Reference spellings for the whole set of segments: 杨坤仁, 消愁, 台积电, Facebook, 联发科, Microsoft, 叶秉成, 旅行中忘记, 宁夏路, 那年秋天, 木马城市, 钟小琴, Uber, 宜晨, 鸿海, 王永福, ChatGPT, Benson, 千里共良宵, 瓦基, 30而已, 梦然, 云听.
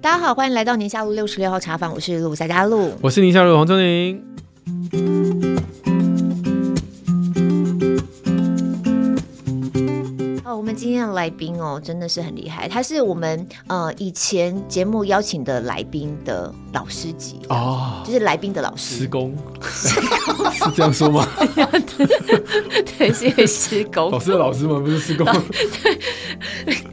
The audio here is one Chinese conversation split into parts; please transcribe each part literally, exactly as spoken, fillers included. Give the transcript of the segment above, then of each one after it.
大家好，欢迎来到宁夏路六十六号茶坊，我是陆家家路，我是宁夏路黄春玲。哦，我们今天的来宾哦，真的是很厉害，他是我们呃以前节目邀请的来宾的老师级哦，就是来宾的老师，施工，施工是这样说吗？对，是一个施工老师的老师吗？不是施工。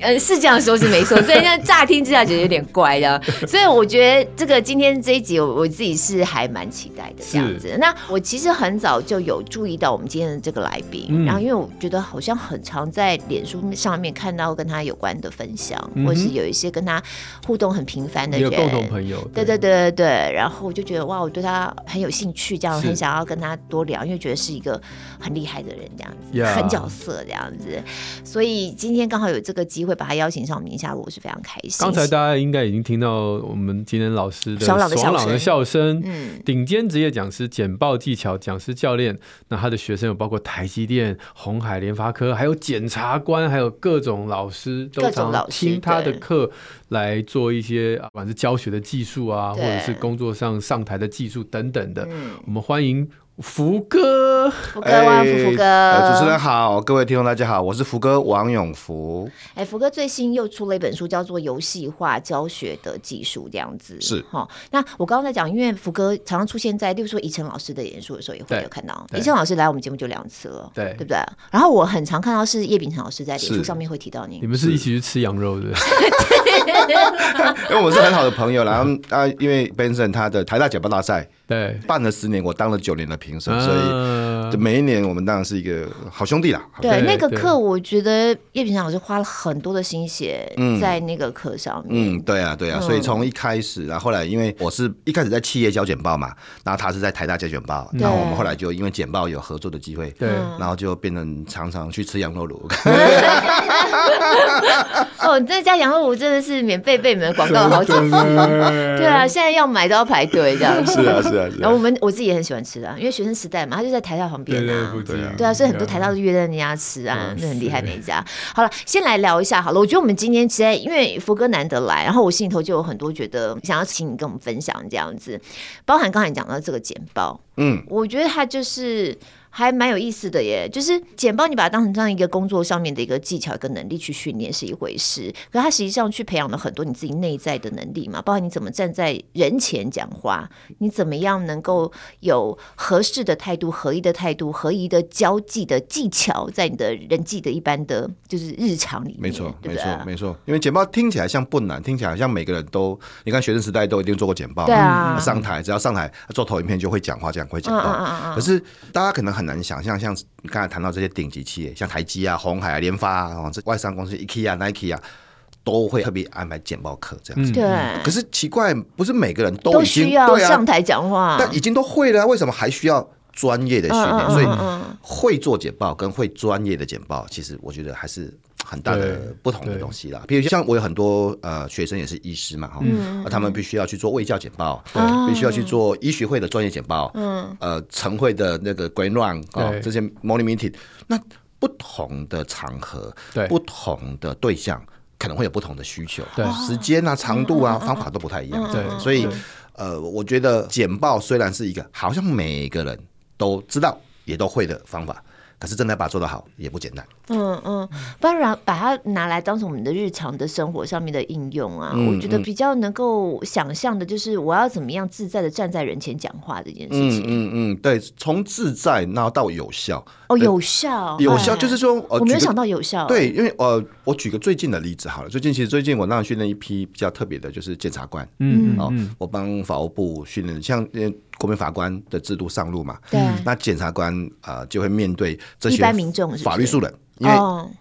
嗯，是这样说是没错，所以乍听之下觉得有点怪的，所以我觉得这个今天这一集我，我自己是还蛮期待的这样子。那我其实很早就有注意到我们今天的这个来宾，嗯、然后因为我觉得好像很常在脸书上面看到跟他有关的分享，嗯、或是有一些跟他互动很频繁的人，有共同朋友，对对对对对。然后我就觉得哇，我对他很有兴趣，这样很想要跟他多聊，因为觉得是一个很厉害的人这样子， yeah. 很角色这样子。所以今天刚好有这个机会。把他邀请上我们宁夏路，我是非常开心。刚才大家应该已经听到我们今天老师的爽朗的笑声，嗯，顶尖职业讲师、简报技巧讲师、教练。那他的学生有包括台积电、鸿海、联发科，还有检察官，还有各种老师，都常听他的课来做一些不管是教学的技术啊，或者是工作上上台的技术等等的。嗯、我们欢迎福哥，福哥王福福哥、呃，主持人好，各位听众大家好，我是福哥王永福。哎，福哥最新又出了一本书，叫做《游戏化教学的技术》，这样子是哈、哦。那我刚刚在讲，因为福哥常常出现在，例如说宜晨老师的演说的时候，也会有看到宜晨老师来我们节目就两次了，对对不对？然后我很常看到是叶秉成老师在脸书上面会提到你，你们是一起去吃羊肉的。因为我们是很好的朋友啦，啊，因为 Benson 他的台大简报大赛对办了十年，我当了九年的评审、啊，所以每一年我们当然是一个好兄弟啦。对，对那个课我觉得叶秉成老师花了很多的心血在那个课上面。嗯，嗯对啊，对啊，所以从一开始，然后后来因为我是一开始在企业教简报嘛，然后他是在台大教简报，然后我们后来就因为简报有合作的机会，对，然后就变成常常去吃羊肉炉。哦，这家羊肉炉真的是免费被你们广告好几次，对啊，现在要买都要排队这样子。是啊，是啊。然后我们我自己也很喜欢吃的、啊，因为学生时代嘛，他就在台大旁边啊，对啊，对啊，所以很多台大都约在那家吃啊，那、嗯、很厉害那一家。好了，先来聊一下好了。我觉得我们今天其实因为福哥难得来，然后我心里头就有很多觉得想要请你跟我们分享这样子，包含刚才你讲到这个简报，嗯，我觉得他就是。还蛮有意思的耶，就是简报你把它当成这样一个工作上面的一个技巧、一个能力去训练是一回事，可是它实际上去培养了很多你自己内在的能力嘛，包括你怎么站在人前讲话，你怎么样能够有合适的态度、合一的态度、合一的交际的技巧，在你的人际的一般的就是日常里面。没错，对不对？没错，没错。因为简报听起来像不难，听起来像每个人都，你看学生时代都一定做过简报，对啊，上台只要上台做投影片就会讲话，这样会讲话、嗯嗯嗯嗯。可是大家可能很难想象，像你刚才谈到这些顶级企业，像台积啊、鸿海啊、联发啊，这外商公司 IKEA、Nike 啊，都会特别安排简报课这样子。对、嗯。可是奇怪，不是每个人都已经都需要上台讲话、啊，但已经都会了，为什么还需要专业的训练？嗯嗯嗯嗯嗯，所以会做简报跟会专业的简报，其实我觉得还是很大的不同的东西啦。比如像我有很多、呃、学生也是医师嘛，嗯嗯，他们必须要去做卫教简报，嗯、必须要去做医学会的专业简报，嗯，呃，晨会的那个 Grand Run、哦、这些 Morning Meeting， 那不同的场合，对，不同的对象，可能会有不同的需求，对，时间啊、长度啊、嗯、方法都不太一样，对，所以呃，我觉得简报虽然是一个好像每个人都知道也都会的方法，可是真的把它做得好也不简单。嗯嗯，不然把它拿来当成我们的日常的生活上面的应用啊，嗯、我觉得比较能够想象的就是我要怎么样自在的站在人前讲话这件事情。嗯 嗯, 嗯对，从自在然后到有效。哦，有效，有效就是说，呃、我没有想到有效。对，因为呃，我举个最近的例子好了。最近其实最近我让训练一批比较特别的，就是检察官。嗯，哦、嗯我帮法务部训练，像国民法官的制度上路嘛，对、嗯，那检察官、呃、就会面对这些法律素人，因为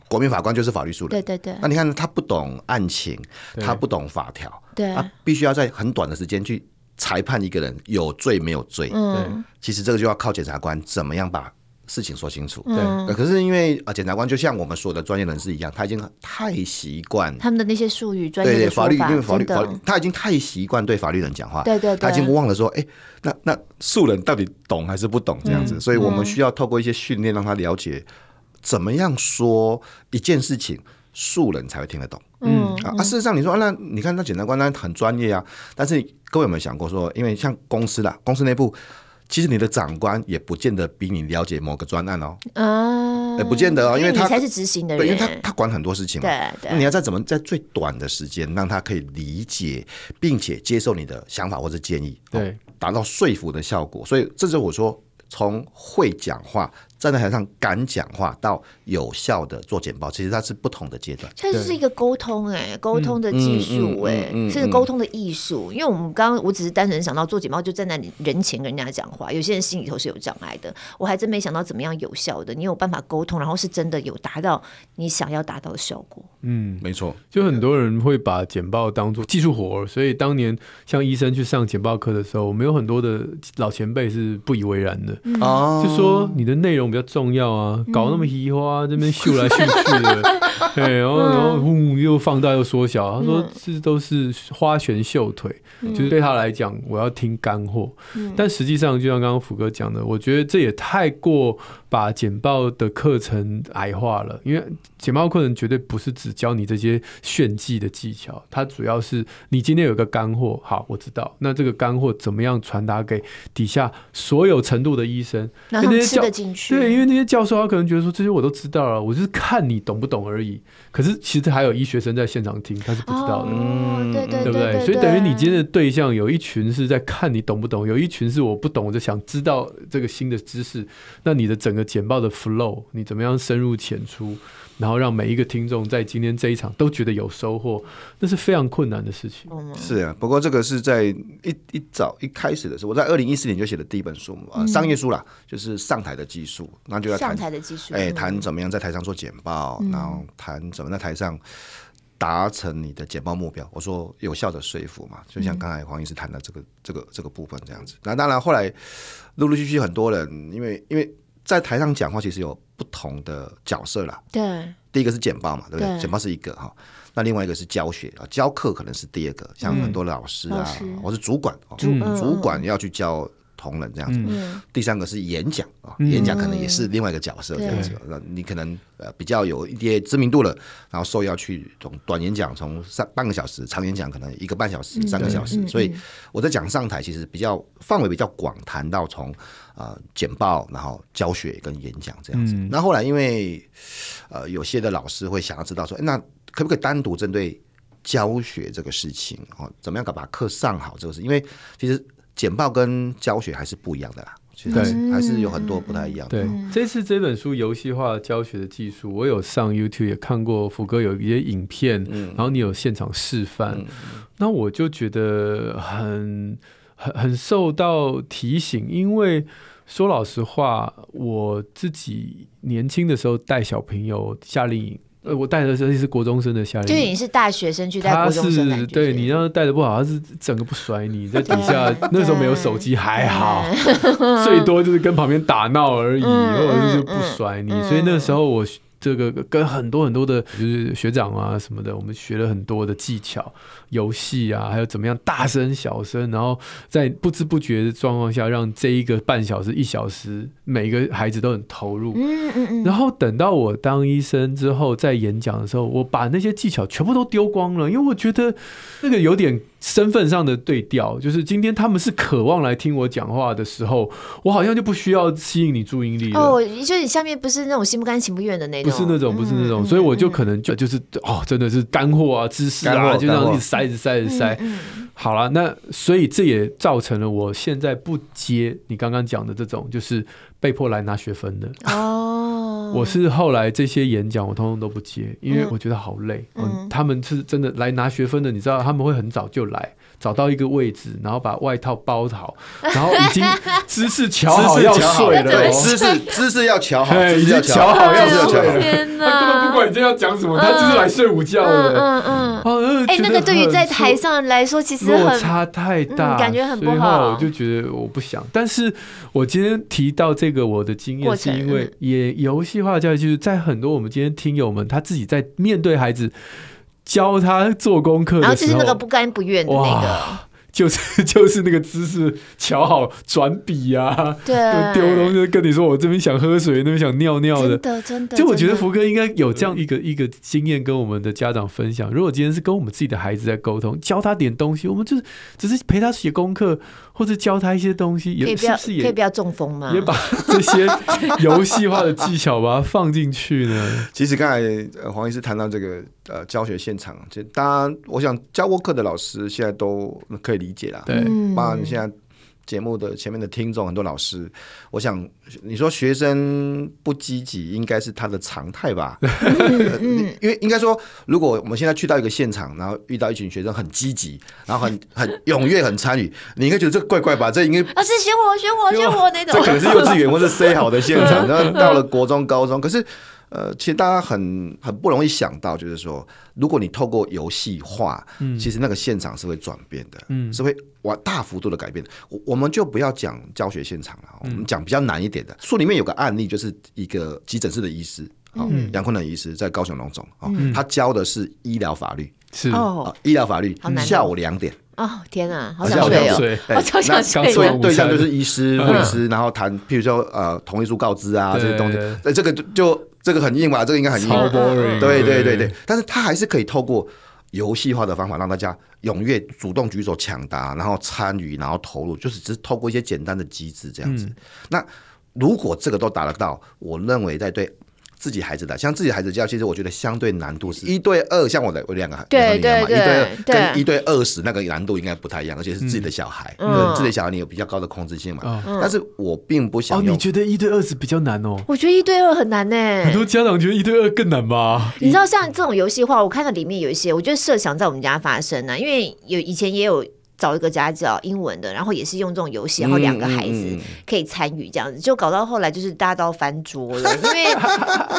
国民法官就是法律素人，对对对。那你看他不懂案情，他不懂法条，对，他必须要在很短的时间去裁判一个人有罪没有罪。嗯，其实这个就要靠检察官怎么样把事情说清楚。对、嗯，可是因为啊，检察官就像我们所有的专业人士一样，他已经太习惯他们的那些术语、专业的说法，对对，法律、法律，他已经太习惯对法律人讲话，对对对，他已经忘了说，哎，那那素人到底懂还是不懂这样子、嗯？所以我们需要透过一些训练，让他了解怎么样说一件事情素人才会听得懂。嗯啊，事实上你说、啊、那你看那检察官那很专业啊，但是各位有没有想过说，因为像公司啦，公司内部其实你的长官也不见得比你了解某个专案哦，啊、欸，不见得哦，因为他才是执行的人，对，因为他他管很多事情嘛，对，对，你要在怎么在最短的时间让他可以理解并且接受你的想法或者建议，对，达到说服的效果。所以这就是我说，从会讲话，站在台上敢讲话，到有效的做简报，其实它是不同的阶段。这是一个沟通、欸、沟通的技术、欸嗯嗯嗯嗯、是沟通的艺术、嗯嗯、因为我们刚刚我只是单纯想到做简报就站在人前跟人家讲话，有些人心里头是有障碍的，我还真没想到怎么样有效的你有办法沟通，然后是真的有达到你想要达到的效果。嗯，没错，就很多人会把简报当作技术活，所以当年像医生去上简报课的时候，我们有很多的老前辈是不以为然的、嗯、就说你的内容比较重要啊，搞那么稀花、嗯、这边秀来秀去的對，然后然后、嗯、又放大又缩小，他说这都是花拳绣腿、嗯、就是对他来讲我要听干货、嗯、但实际上就像刚刚福哥讲的，我觉得这也太过把简报的课程矮化了，因为简报课程绝对不是只教你这些炫技的技巧，它主要是你今天有个干货，好我知道，那这个干货怎么样传达给底下所有程度的医生，让他们吃得进去。对，因为那些教授他可能觉得说这些我都知道了，我就是看你懂不懂而已，可是其实还有医学生在现场听，他是不知道的、哦、对对对 对, 对, 对, 对，所以等于你今天的对象有一群是在看你懂不懂，有一群是我不懂我就想知道这个新的知识，那你的整个简报的 flow 你怎么样深入浅出，然后让每一个听众在今天这一场都觉得有收获，那是非常困难的事情。是啊，不过这个是在 一, 一早一开始的时候，我在二零一四年就写的第一本书、嗯、商业书啦，就是上台的技术，那就要谈上台的技术，哎，谈怎么样在台上做简报、嗯、然后谈怎么在台上达成你的简报目标。我说有效的说服嘛，就像刚才黄医师谈的这个、嗯、这个这个部分这样子。那当然后来陆陆续续很多人，因为因为在台上讲话其实有不同的角色啦，对，第一个是简报嘛，对不对？对，简报是一个哈，那另外一个是教学啊，教课可能是第二个，像很多老师啊，嗯、或是主管、嗯，主管要去教同仁这样子。嗯、第三个是演讲啊、嗯，演讲可能也是另外一个角色这样子。嗯、你可能、呃、比较有一些知名度了，然后受邀去从短演讲，从三半个小时，长演讲可能一个半小时、嗯、三个小时。嗯、所以我在讲上台，其实比较范围比较广，谈到从。呃，简报，然后教学跟演讲这样子。那、嗯、后来因为呃，有些的老师会想要知道说，那可不可以单独针对教学这个事情、哦、怎么样把课上好这个事？因为其实简报跟教学还是不一样的啦，其实还 是, 还是有很多不太一样的。对，这次这本书《游戏化教学的技术》，我有上 YouTube 也看过，福哥有一些影片，嗯、然后你有现场示范，嗯、那我就觉得很。很受到提醒，因为说老实话，我自己年轻的时候带小朋友夏令营，呃，我带的时候是国中生的夏令营，就你是大学生去带国中生，他是对你要带的不好，他是整个不甩你，在底下那时候没有手机还好，最多就是跟旁边打闹而已，或者是不甩你，所以那时候我。这个跟很多很多的就是学长啊什么的，我们学了很多的技巧、游戏啊，还有怎么样大声、小声，然后在不知不觉的状况下，让这一个半小时、一小时，每个孩子都很投入。嗯嗯嗯。然后等到我当医生之后，在演讲的时候，我把那些技巧全部都丢光了，因为我觉得那个有点身份上的对调，就是今天他们是渴望来听我讲话的时候，我好像就不需要吸引你注意力了。哦，就是你下面不是那种心不甘情不愿的那种。不是那种，不是那种，嗯、所以我就可能就就是哦，真的是干货啊、知识啊，就这样一直塞、一直塞、一直塞。嗯嗯、好了，那所以这也造成了我现在不接你刚刚讲的这种，就是被迫来拿学分的。哦，我是后来这些演讲我通通都不接，因为我觉得好累。嗯嗯、他们是真的来拿学分的，你知道他们会很早就来。找到一个位置，然后把外套包好，然后已经姿势瞧好要睡了，姿势姿势要瞧好，已经瞧好要睡了。天哪！他根本不管你今天要讲什么，他就是来睡午觉的。嗯嗯嗯。哎，那个对于在台上来说，其实落差太大，感觉很不好。我就觉得我不想，但是我今天提到这个我的经验，是因为也游戏化教育，就是在很多我们今天听友们他自己在面对孩子。教他做功课的时候，然后就是那个不甘不愿的那个，就是就是那个姿势瞧好转笔啊，对，丢东西跟你说我这边想喝水，那边想尿尿的，真的真的。就我觉得福哥应该有这样一个一个经验跟我们的家长分享。如果今天是跟我们自己的孩子在沟通，教他点东西，我们就是只是陪他写功课或者教他一些东西，也可以不要，是不是也可以不要中风吗？也把这些游戏化的技巧把它放进去呢？其实刚才、呃、黄医师谈到这个呃教学现场，就当然我想教过课的老师现在都可以理解啦，对，包含现在节目的前面的听众很多老师，我想你说学生不积极应该是他的常态吧因为应该说如果我们现在去到一个现场，然后遇到一群学生很积极，然后很很踊跃很参与，你应该觉得这怪怪吧，这应该啊是选我选我选我那种，这可能是幼稚园或是 say 好的现场然后到了国中高中，可是呃，其实大家很很不容易想到，就是说，如果你透过游戏化，嗯、其实那个现场是会转变的，嗯、是会大幅度的改变的。我我们就不要讲教学现场了，嗯、我们讲比较难一点的。书里面有个案例，就是一个急诊室的医师，哦嗯、杨坤仁医师在高雄荣总，哦嗯、他教的是医疗法律，是、哦、医疗法律，下午两点。哦天啊，好想睡哦，我超想睡。所以对象就是医师、护士，然后谈，譬如说呃，同意书告知啊这些东西，呃，这个就。这个很硬吧，这个应该很硬，超 boring， 对对对对，但是他还是可以透过游戏化的方法让大家踊跃主动举手抢答，然后参与，然后投入，就是只是透过一些简单的机制这样子，嗯、那如果这个都达得到，我认为在对自己孩子的，像自己孩子教，其实我觉得相对难度是一对二，像我的我两个孩子，对对对，一对二跟一对二十那个难度应该不太一样，而且是自己的小孩，嗯、自己的小孩你有比较高的控制性嘛。嗯、但是我并不想用。哦，你觉得一对二十比较难哦？我觉得一对二很难呢、欸。很多家长觉得一对二更难吧？你知道像这种游戏化，我看到里面有一些，我觉得设想在我们家发生啊，因为有以前也有。找一个家教英文的，然后也是用这种游戏，然后两个孩子可以参与这样子，嗯嗯、就搞到后来就是大家都翻桌了，因为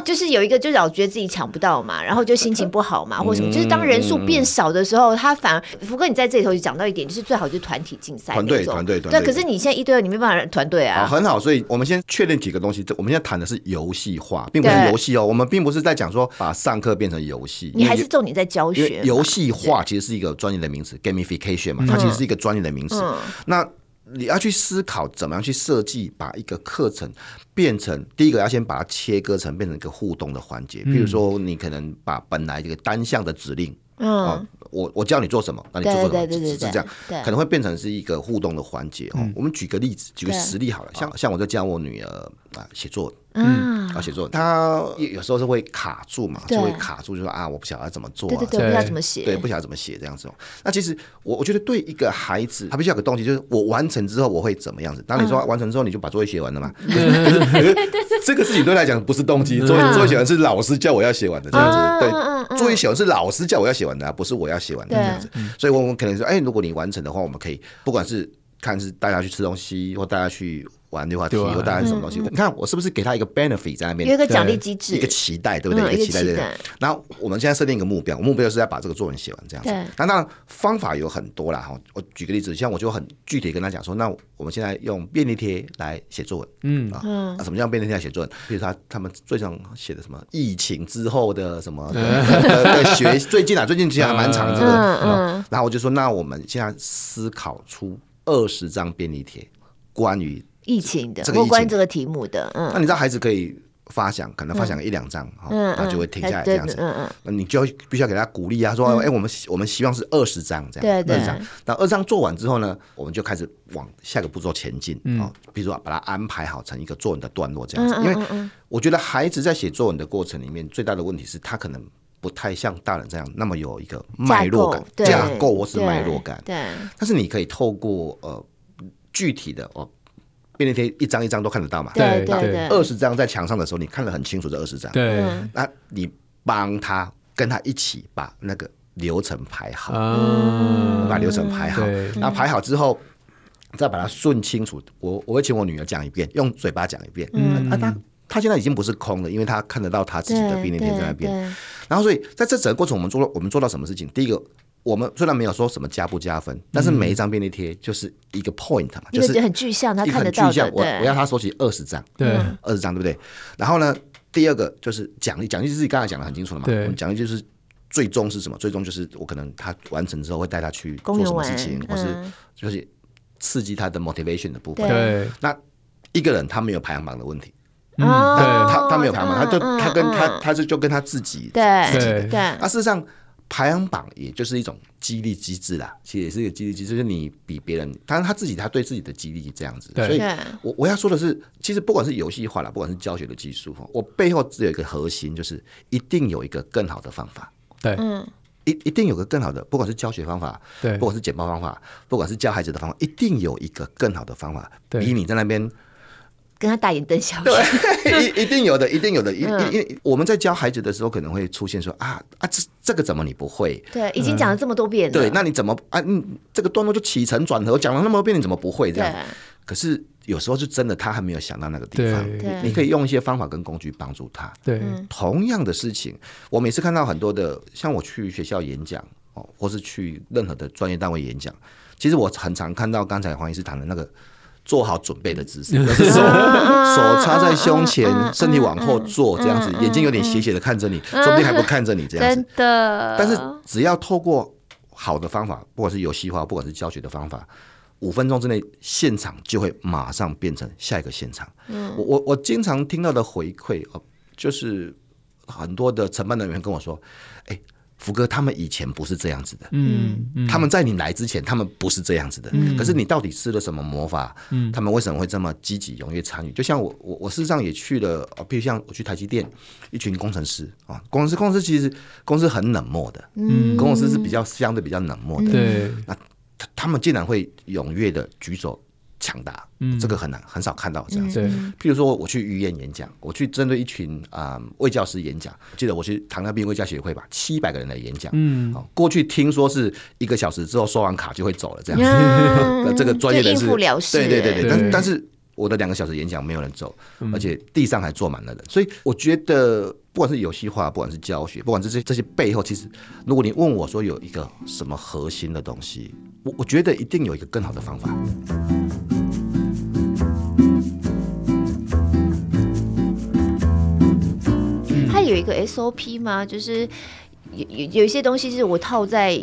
就是有一个就老觉得自己抢不到嘛，然后就心情不好嘛，或什么，就是当人数变少的时候，他反而福哥你在这里头就讲到一点，就是最好就是团体竞赛，团队团队团队。对，可是你现在一对二你没办法团队啊。好，很好，所以我们先确认几个东西，我们现在谈的是游戏化，并不是游戏哦，我们并不是在讲说把上课变成游戏，你还是重点在教学。游戏化其实是一个专业的名词 ，gamification 嘛，它其实。是一个专业的名词，嗯、那你要去思考怎么样去设计把一个课程变成，第一个要先把它切割成变成一个互动的环节，比如说你可能把本来这个单向的指令，嗯哦、我, 我教你做什么那你做什么，对对对对对，是这样，可能会变成是一个互动的环节，哦嗯、我们举个例子，举个实例好了，像, 像我在教我女儿、啊、写作，嗯，啊，写作他有时候是会卡住嘛，就会卡住，就说啊，我不晓得怎么做、啊，对对对，不晓得怎么写，对，不晓得怎么写这样子。那其实我我觉得对一个孩子，他必须有个动机，就是我完成之后我会怎么样子。当你说完成之后，你就把作业写完了嘛？嗯、这个事情对他来讲不是动机，作业作业写完是老师叫我要写完的这样子。嗯、对，嗯嗯、作业写完是老师叫我要写完的、啊，不是我要写完的这样子。所以我们可能说，哎，如果你完成的话，我们可以不管是看是带他去吃东西，或带他去。玩对话题或大概什么东西，嗯嗯、你看我是不是给他一个 benefit 在那边，有一个奖励机制，一个期待，对不对？嗯、一个期待，对不对？然后我们现在设定一个目标，我目标就是要把这个作文写完这样子。那当然方法有很多啦，我举个例子，像我就很具体跟他讲说，那我们现在用便利贴来写作文，嗯啊，什么叫便利贴来写作文？比如他他们最常写的什么疫情之后的什么的学，最近啊最近其实还蛮长这个，嗯嗯、然后我就说，那我们现在思考出二十张便利贴，关于疫情的，有关这个题目的，嗯，那你知道孩子可以发想，可能发想一两张，嗯，然后就会停下来这样子，嗯嗯，那你就必须要给他鼓励啊，说，哎，我们我们希望是二十张这样，对对，那二十张做完之后呢，我们就开始往下个步骤前进，哦，比如说把它安排好成一个作文的段落这样子，因为我觉得孩子在写作文的过程里面，最大的问题是他可能。不太像大人这样那么有一个脉络感、架构或是脉络感，对，但是你可以透过呃具体的哦。便利贴一张一张都看得到嘛？对对对，二十张在墙上的时候，你看得很清楚这二十张。对，那你帮他跟他一起把那个流程排好，嗯、把流程排好。那排好之后，再把它顺清楚。我我会请我女儿讲一遍，用嘴巴讲一遍。嗯，啊，他他现在已经不是空了，因为他看得到他自己的便利贴在那边。然后，所以在这整个过程，我们做我们做到什么事情？第一个。我们虽然没有说什么加不加分，但是每一张便利贴就是一个 point 嘛，嗯、就是很具象，他看得到的。我我要他收集二十张，对，二十张对不对？然后呢，第二个就是奖励，奖励就是自己刚才讲的很清楚了嘛。对，奖励就是最终是什么？最终就是我可能他完成之后会带他去做什么事情，嗯、或是就是刺激他的 motivation 的部分。对，那一个人他没有排行榜的问题。嗯，对，他他没有排行榜，嗯、他就、嗯、他跟、嗯、他他是就跟他自己对自己的。对，那、啊、事实上排行榜也就是一种激励机制啦，其实也是一个激励机制，就是你比别人，当然他自己他对自己的激励这样子。所以我我要说的是，其实不管是游戏化啦，不管是教学的技术，我背后只有一个核心，就是一定有一个更好的方法。对，嗯。一, 一定有个更好的，不管是教学方法，对，不管是简报方法，不管是教孩子的方法，一定有一个更好的方法，比你在那边跟他大眼瞪小眼，对，一定有的，一定有的。因为、嗯、我们在教孩子的时候，可能会出现说啊啊这，这个怎么你不会？对，已经讲了这么多遍了。对，那你怎么啊？这个段落就起承转合，讲了那么多遍，你怎么不会这样？可是有时候就真的他还没有想到那个地方，你可以用一些方法跟工具帮助他。对，同样的事情，我每次看到很多的，像我去学校演讲，哦，或是去任何的专业单位演讲，其实我很常看到刚才黄医师谈的那个做好准备的姿势，就是手手插在胸前，身体往后坐这样子，眼睛有点斜斜的看着你，说不定还不看着你这样子。真的，但是只要透过好的方法，不管是游戏化，不管是教学的方法。五分钟之内，现场就会马上变成下一个现场。嗯、我我我经常听到的回馈、呃、就是很多的承办人员跟我说：“哎、欸，福哥，他们以前不是这样子的，嗯嗯、他们在你来之前，他们不是这样子的。嗯、可是你到底施了什么魔法？嗯、他们为什么会这么积极踊跃参与？就像我我我事实上也去了，比如像我去台积电，一群工程师啊，公司公司其实公司很冷漠的，嗯，公司是比较相对比较冷漠的，对、嗯，那。”他们竟然会踊跃的举手抢答、嗯、这个很难很少看到这样子、嗯、譬如说我去医院演讲，我去针对一群、呃、卫教师演讲，记得我去糖尿病卫教协会吧，七百个人来演讲、嗯哦、过去听说是一个小时之后收完卡就会走了这样子、嗯嗯、这个专业人士就应付了事，对对 对, 对, 对, 对, 对 但, 但是我的两个小时演讲没有人走、嗯、而且地上还坐满了人，所以我觉得不管是游戏化，不管是教学，不管是这些背后，其实如果你问我说有一个什么核心的东西，我我觉得一定有一个更好的方法。它有一个 S O P 吗？就是有有一些东西是我套在。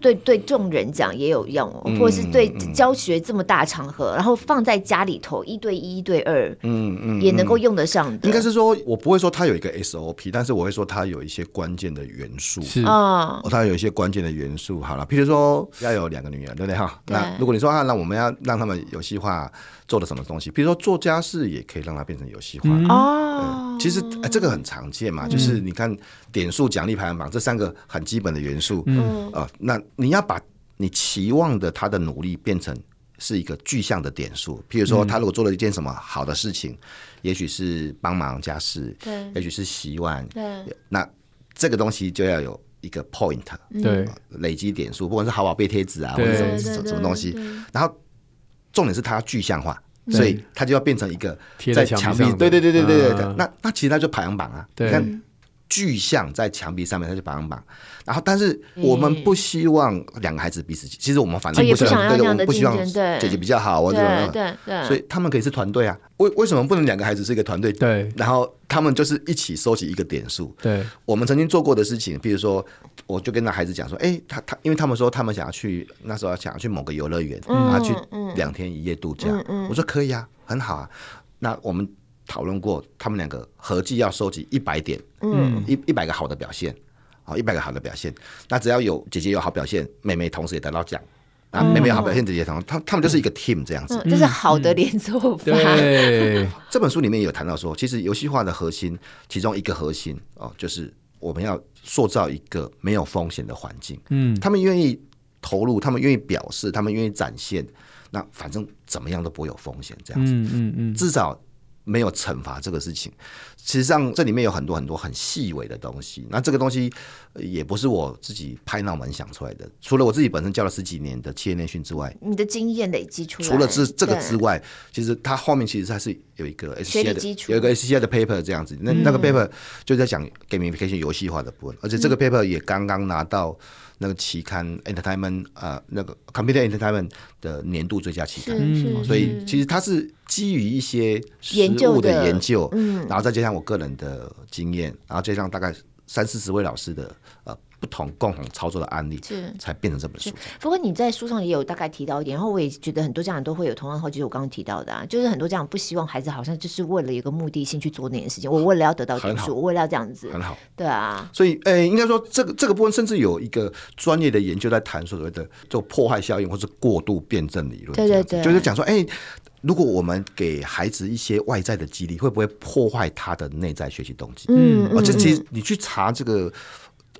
对对，众人讲也有用，或者是对教学这么大场合、嗯嗯，然后放在家里头一对一、一对二，嗯嗯，也能够用得上的。应该是说，我不会说它有一个 S O P， 但是我会说它有一些关键的元素。是啊、哦，它有一些关键的元素。好了，譬如说要有两个女儿，对不对哈？那如果你说啊，那我们要让他们游戏化做了什么东西？比如说做家事也可以让它变成游戏化。哦、嗯嗯，其实、呃、这个很常见嘛，嗯、就是你看点数、奖励、排行榜这三个很基本的元素，嗯啊、呃，那。你要把你期望的他的努力变成是一个具象的点数，譬如说他如果做了一件什么好的事情，嗯、也许是帮忙家事，对，也许是洗碗，对，那这个东西就要有一个 point， 对，累积点数，不管是好宝贝贴纸啊，或者什么什么东西，然后重点是它要具象化。所以它就要变成一个在墙壁，对对对对对对，啊、那那其实它就排行榜啊，对，你看。具象在墙壁上面，它就排行榜。然后，但是我们不希望两个孩子彼此，其实我们反正不希望，对对，我们不希望姐姐比较好，或者对对，所以他们可以是团队啊。为为什么不能两个孩子是一个团队？对，然后他们就是一起收集一个点数。对，我们曾经做过的事情，比如说，我就跟那孩子讲说，哎，他他，因为他们说他们想要去那时候想要去某个游乐园，他去两天一夜度假。我说可以啊，很好啊。那我们。讨论过，他们两个合计要收集一百点，嗯，一一百个好的表现，好，一百个好的表现。那只要有姐姐有好表现，妹妹同时也得到奖。啊，妹妹有好表现，姐姐同，他他们就是一个 team 这样子。嗯、这是好的连坐法。对，这本书里面有谈到说，其实游戏化的核心，其中一个核心哦，就是我们要塑造一个没有风险的环境。嗯，他们愿意投入，他们愿意表示，他们愿意展现。那反正怎么样都不会有风险这样子。嗯嗯嗯，至少。没有惩罚这个事情，其实上这里面有很多很多很细微的东西。那这个东西也不是我自己拍脑门想出来的，除了我自己本身教了十几年的企业内训之外，你的经验累积出来。除了这这个之外，其实它后面其实还是有一个 S C I 的有一个 S C I 的 paper 这样子。那、嗯、那个 paper 就在讲 gamification 游戏化的部分，而且这个 paper 也刚刚拿到那个期刊 Entertainment 啊、呃，那个 Computer Entertainment 的年度最佳期刊。嗯、所以其实它是基于一些实物的研究，研究的嗯、然后再加上我个人的经验，然后再加上大概三四十位老师的呃不同共同操作的案例，才变成这本书。不过你在书上也有大概提到一点，然后我也觉得很多家长都会有同样的话，就是我刚刚提到的、啊，就是很多家长不希望孩子好像就是为了一个目的性去做那件事情，我为了要得到点数，我为了要这样子，很好，对啊。所以，诶、欸，应该说这个这个部分，甚至有一个专业的研究在谈所谓的这种迫害效应或是过度辩证理论，对对对，就是讲说，哎、欸。如果我们给孩子一些外在的激励，会不会破坏他的内在学习动机？嗯，而且其实你去查这个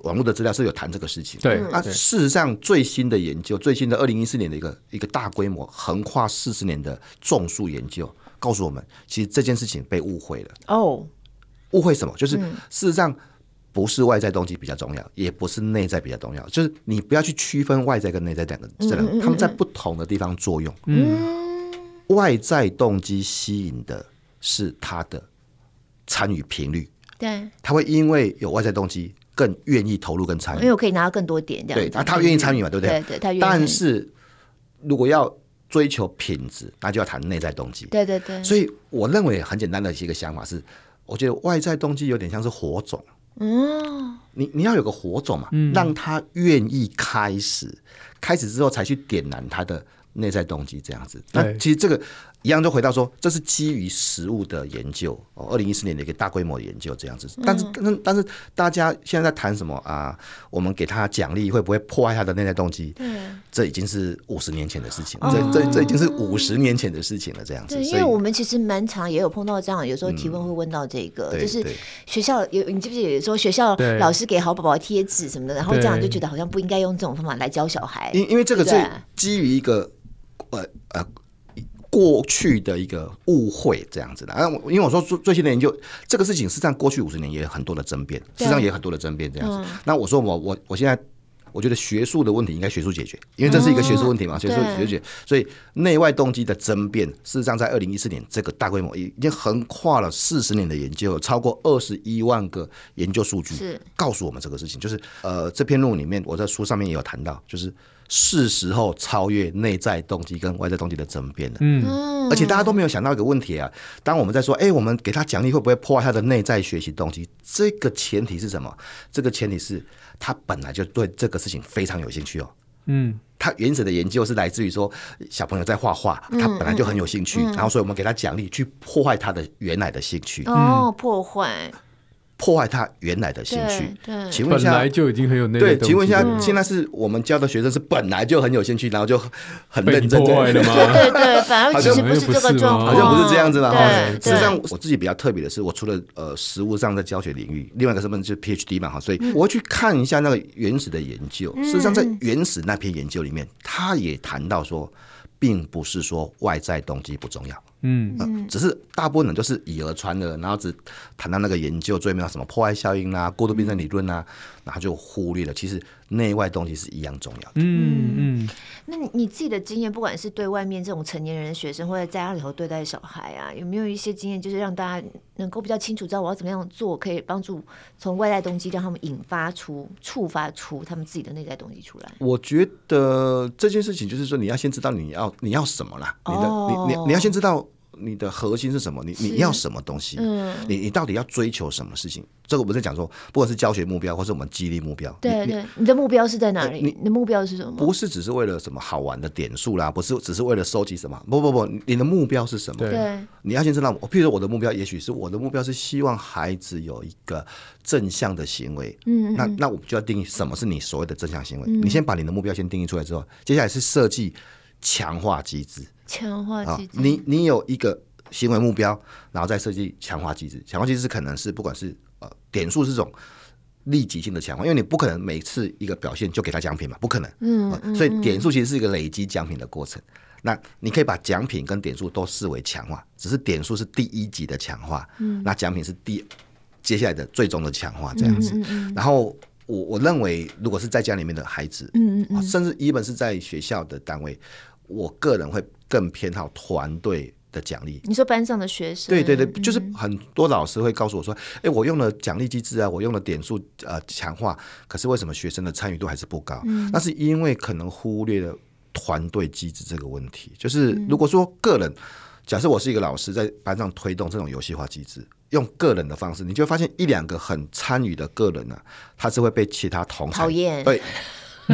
网络的资料是有谈这个事情。对，那、啊、事实上最新的研究，最新的二零一四年的一个一个大规模横跨四十年的种树研究，告诉我们，其实这件事情被误会了。哦，误会什么？就是事实上。不是外在动机比较重要，也不是内在比较重要，就是你不要去区分外在跟内在两个，这两个他们在不同的地方作用。嗯，外在动机吸引的是他的参与频率，对，他会因为有外在动机更愿意投入跟参与，因为我可以拿到更多点这样子，对，他愿意参与嘛，对不对？对对，他愿意。但是如果要追求品质，那就要谈内在动机。对对对。所以我认为很简单的一个想法是，我觉得外在动机有点像是火种。嗯，你你要有个火种嘛，嗯、让他愿意开始，开始之后才去点燃他的内在动机，这样子。那其实这个一样就回到说，这是基于实物的研究，哦，二零一四年的一个大规模的研究这样子。但是、嗯、但是大家现在在谈什么啊、呃？我们给他奖励会不会破坏他的内在动机？嗯，这已经是五十年前的事情，哦、这这这已经是五十年前的事情了，这样子。对，因为我们其实蛮常也有碰到这样，有时候提问会问到这个，嗯、就是学校有你记不记得有时候学校老师给好宝宝贴纸什么的，然后这样就觉得好像不应该用这种方法来教小孩，因因为这个是基于一个。呃呃，过去的一个误会这样子的，因为我说最新的研究，这个事情实际上过去五十年也有很多的争辩，实际上也有很多的争辩这样子。嗯、那我说我我我现在我觉得学术的问题应该学术解决，因为这是一个学术问题嘛，嗯、学术解决。所以内外动机的争辩，事实上在二零一四年这个大规模已经横跨了四十年的研究，超过二十一万个研究数据，告诉我们这个事情。就是呃，这篇论文里面，我在书上面也有谈到，就是。是时候超越内在动机跟外在动机的争辩了。嗯，而且大家都没有想到一个问题啊。当我们在说，哎、欸，我们给他奖励会不会破坏他的内在学习动机？这个前提是什么？这个前提是他本来就对这个事情非常有兴趣哦。嗯，他原始的研究是来自于说小朋友在画画，他本来就很有兴趣，嗯嗯、然后所以我们给他奖励去破坏他的原来的兴趣。哦，破坏。破坏他原来的兴趣，请问一下，本来就已经很有内在动机。对，请问一下，现在是我们教的学生是本来就很有兴趣，然后就很认真破坏的吗？对对对，反而其实不是这个状况，好像不是这样子嘛。实际上，我自己比较特别的是，我除了呃实务上在教学领域，另外一个身份就是 P H D 嘛，所以我会去看一下那个原始的研究。事实上，在原始那篇研究里面，他也谈到说，并不是说外在动机不重要。嗯、呃，只是大部分人就是以讹传讹，然后只谈到那个研究最没有什么破坏效应啊、过度辩证理论啊，然后就忽略了其实内外东西是一样重要的。嗯嗯，那你自己的经验，不管是对外面这种成年人的学生，或者在家里头对待小孩啊，有没有一些经验，就是让大家能够比较清楚知道我要怎么样做，可以帮助从外在动机让他们引发出、触发出他们自己的内在动机出来？我觉得这件事情就是说，你要先知道你要你要什么啦，你的、哦、你你你要先知道。你的核心是什么？你你要什么东西？嗯、你你到底要追求什么事情？这个我们在讲说，不管是教学目标，或是我们激励目标，对对，你，你的目标是在哪里？你的目标是什么？不是只是为了什么好玩的点数啦，不是只是为了收集什么？不不不，你的目标是什么？对，你要先知道。譬如我的目标，也许是我的目标是希望孩子有一个正向的行为。嗯，那那我们就要定义什么是你所谓的正向行为。嗯、你先把你的目标先定义出来之后，接下来是设计强化机制。强化机制、哦、你, 你有一个行为目标，然后再设计强化机制。强化机制可能是不管是、呃、点数是这种立即性的强化，因为你不可能每次一个表现就给他奖品嘛，不可能。嗯嗯嗯，所以点数其实是一个累积奖品的过程。那你可以把奖品跟点数都视为强化，只是点数是第一级的强化，嗯、那奖品是第接下来的最终的强化这样子。嗯嗯嗯，然后我我认为，如果是在家里面的孩子，嗯嗯嗯，甚至even是在学校的单位，我个人会更偏好团队的奖励。你说班上的学生？对对对，就是很多老师会告诉我说：“哎、嗯欸，我用了奖励机制啊，我用了点数呃强化，可是为什么学生的参与度还是不高？”嗯、那是因为可能忽略了团队机制这个问题。就是如果说个人假设我是一个老师，在班上推动这种游戏化机制，用个人的方式，你就会发现一两个很参与的个人呢、啊，他是会被其他同才讨厌，对，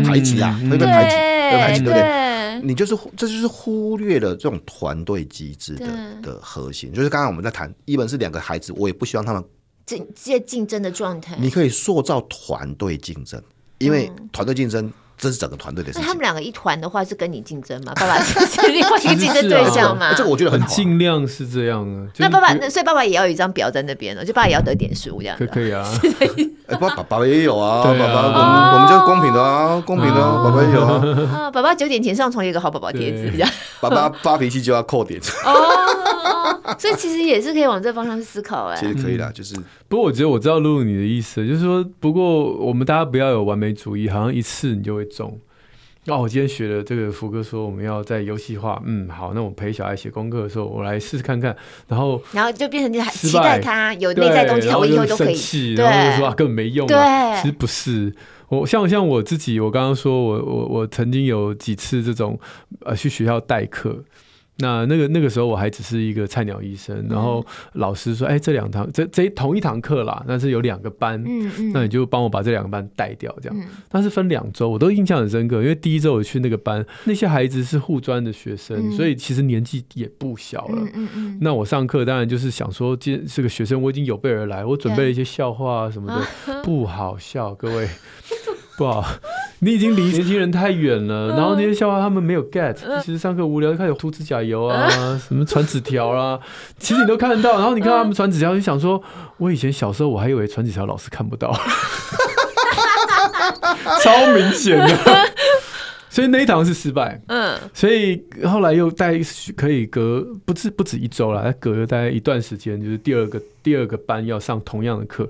排挤啊，嗯、会被排挤，会被排挤，对不对？你就是这就是忽略了这种团队机制的的核心，就是刚刚我们在谈，一本是两个孩子，我也不希望他们这竞争的状态，你可以塑造团队竞争，因为团队竞争。嗯，这是整个团队的事情。那他们两个一团的话是跟你竞争吗？爸爸是另外一个竞争对象吗？啊欸、这个我觉得很好、啊、尽量是这样啊。那爸爸那所以爸爸也要有一张表在那边、哦、就爸爸也要得点数这样的、啊、可以啊、欸、爸爸也有啊，爸爸、啊、我, 我们就是公平的啊，公平的、啊啊、爸爸也有啊。啊爸爸九点前上床有一个好爸爸贴纸，爸爸发脾气就要扣点哦所以其实也是可以往这方向去思考、欸、其实可以啦，就是、嗯、不过我觉得我知道露露你的意思，就是说不过我们大家不要有完美主义，好像一次你就会中。哦，我今天学了这个福哥说我们要在游戏化，嗯，好，那我陪小孩写功课的时候，我来试试看看，然后然后就变成期待他有内在东西，我以后都可以，然后就说、啊、根本没用、啊，其实不是。我像像我自己，我刚刚说我我我曾经有几次这种呃去学校代课。那那个那个时候我还只是一个菜鸟医生，然后老师说，哎、欸，这两堂这这同一堂课啦，但是有两个班，嗯嗯、那你就帮我把这两个班带掉，这样。嗯、但是分两周，我都印象很深刻，因为第一周我去那个班，那些孩子是护专的学生、嗯，所以其实年纪也不小了。嗯嗯嗯、那我上课当然就是想说，今天这个学生我已经有备而来，我准备了一些笑话啊什么的，啊、不好笑，各位。不好，你已经离年轻人太远了。然后那些笑话他们没有 get， 其实上课无聊就开始涂指甲油啊，什么传纸条啦，其实你都看得到。然后你看他们传纸条，就想说，我以前小时候我还以为传纸条老师看不到，超明显的。所以那一堂是失败，嗯，所以后来又带可以隔不止不止一周啦，隔大概一段时间，就是第二个第二个班要上同样的课，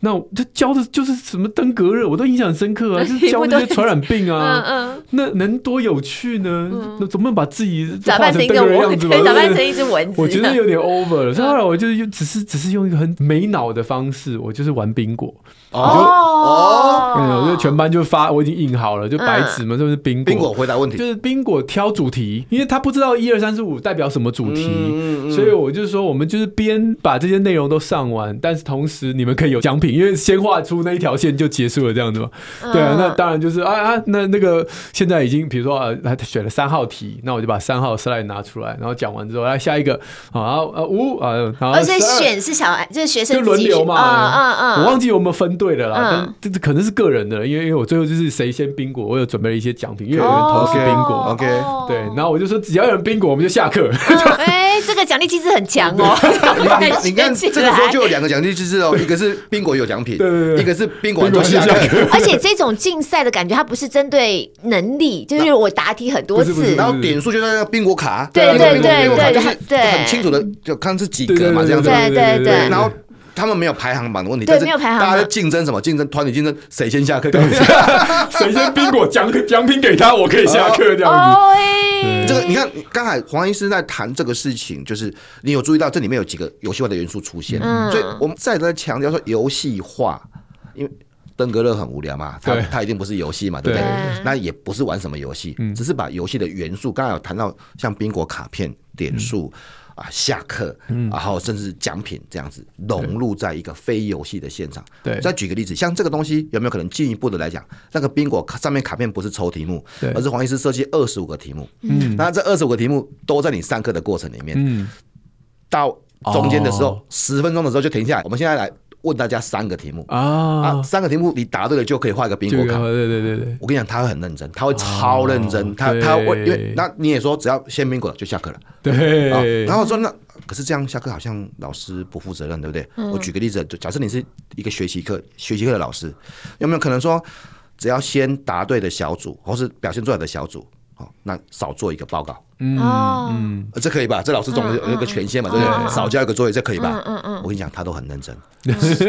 那就教的就是什么登革热，我都印象很深刻啊，就是教那些传染病啊，嗯嗯，那能多有趣呢？嗯、那怎么能把自己打扮成登革热样子吧？打扮成一只蚊子，我觉得有点 over 了。所以后来我就只是只是用一个很没脑的方式，我就是玩冰果，哦哦，嗯，我就全班就发，我已经印好了，就白纸嘛，嗯、就是冰。冰果回答问题就是冰果挑主题，因为他不知道一二三四五代表什么主题，嗯嗯、所以我就说我们就是边把这些内容都上完，但是同时你们可以有奖品，因为先画出那一条线就结束了这样子嘛。嗯、对啊，那当然就是啊啊，那那个现在已经比如说啊，他选了三号题，那我就把三号 slide 拿出来，然后讲完之后来下一个啊啊五啊，然后而且、哦、选是小孩就是学生就轮流嘛，嗯嗯，我忘记有没有分队的啦，嗯、但这可能是个人的，因为因为我最后就是谁先冰果，我有准备了一些奖品。因为有人投是冰果 ，OK，, okay. 对，然后我就说只要有人冰果，我们就下课。哎、嗯欸，这个奖励机制很强哦。你, 你看，这个时候就有两个奖励机制哦，一个是冰果有奖品，對對對對，一个是冰果就下课。而且这种竞赛的感觉，它不是针对能力，就是我答题很多次，不是不是，然后点数就在冰果卡，对对对对，就是对，很清楚的，就看是几个嘛，这样子，对对对，然后。他们没有排行榜的问题，对，没有排行榜。大家竞争什么？竞争团体竞争，谁先下课？谁先冰果奖奖品给他，我可以下课这样子。Oh, oh, 这个你看，刚才黄医师在谈这个事情，就是你有注意到这里面有几个游戏化的元素出现，嗯、所以我们再在强调说游戏化，因为登革热很无聊嘛，它它一定不是游戏嘛，对不 对, 對？那也不是玩什么游戏，嗯、只是把游戏的元素，刚才有谈到像冰果卡片点数。嗯啊，下课，然后甚至奖品这样子融入在一个非游戏的现场。对，再举个例子，像这个东西有没有可能进一步的来讲？那个宾果上面卡片不是抽题目，而是黄医师设计二十五个题目。嗯，那这二十五个题目都在你上课的过程里面。嗯，到中间的时候，十、哦、分钟的时候就停下来。我们现在来问大家三个题目、哦、啊，三个题目你答对了就可以画一个宾果卡。对对对对，我跟你讲，他会很认真，他会超认真，哦、他他会因为那你也说只要先宾果就下课了。对、哦，然后说那可是这样下课好像老师不负责任，对不对？嗯、我举个例子，假设你是一个学习课学习课的老师，有没有可能说只要先答对的小组或是表现出来的小组，哦、那少做一个报告？嗯、哦、嗯，这可以吧？这老师总有一个权限嘛，嗯、对不对？嗯、少交一个作业，这可以吧？嗯嗯嗯、我跟你讲，他都很认真，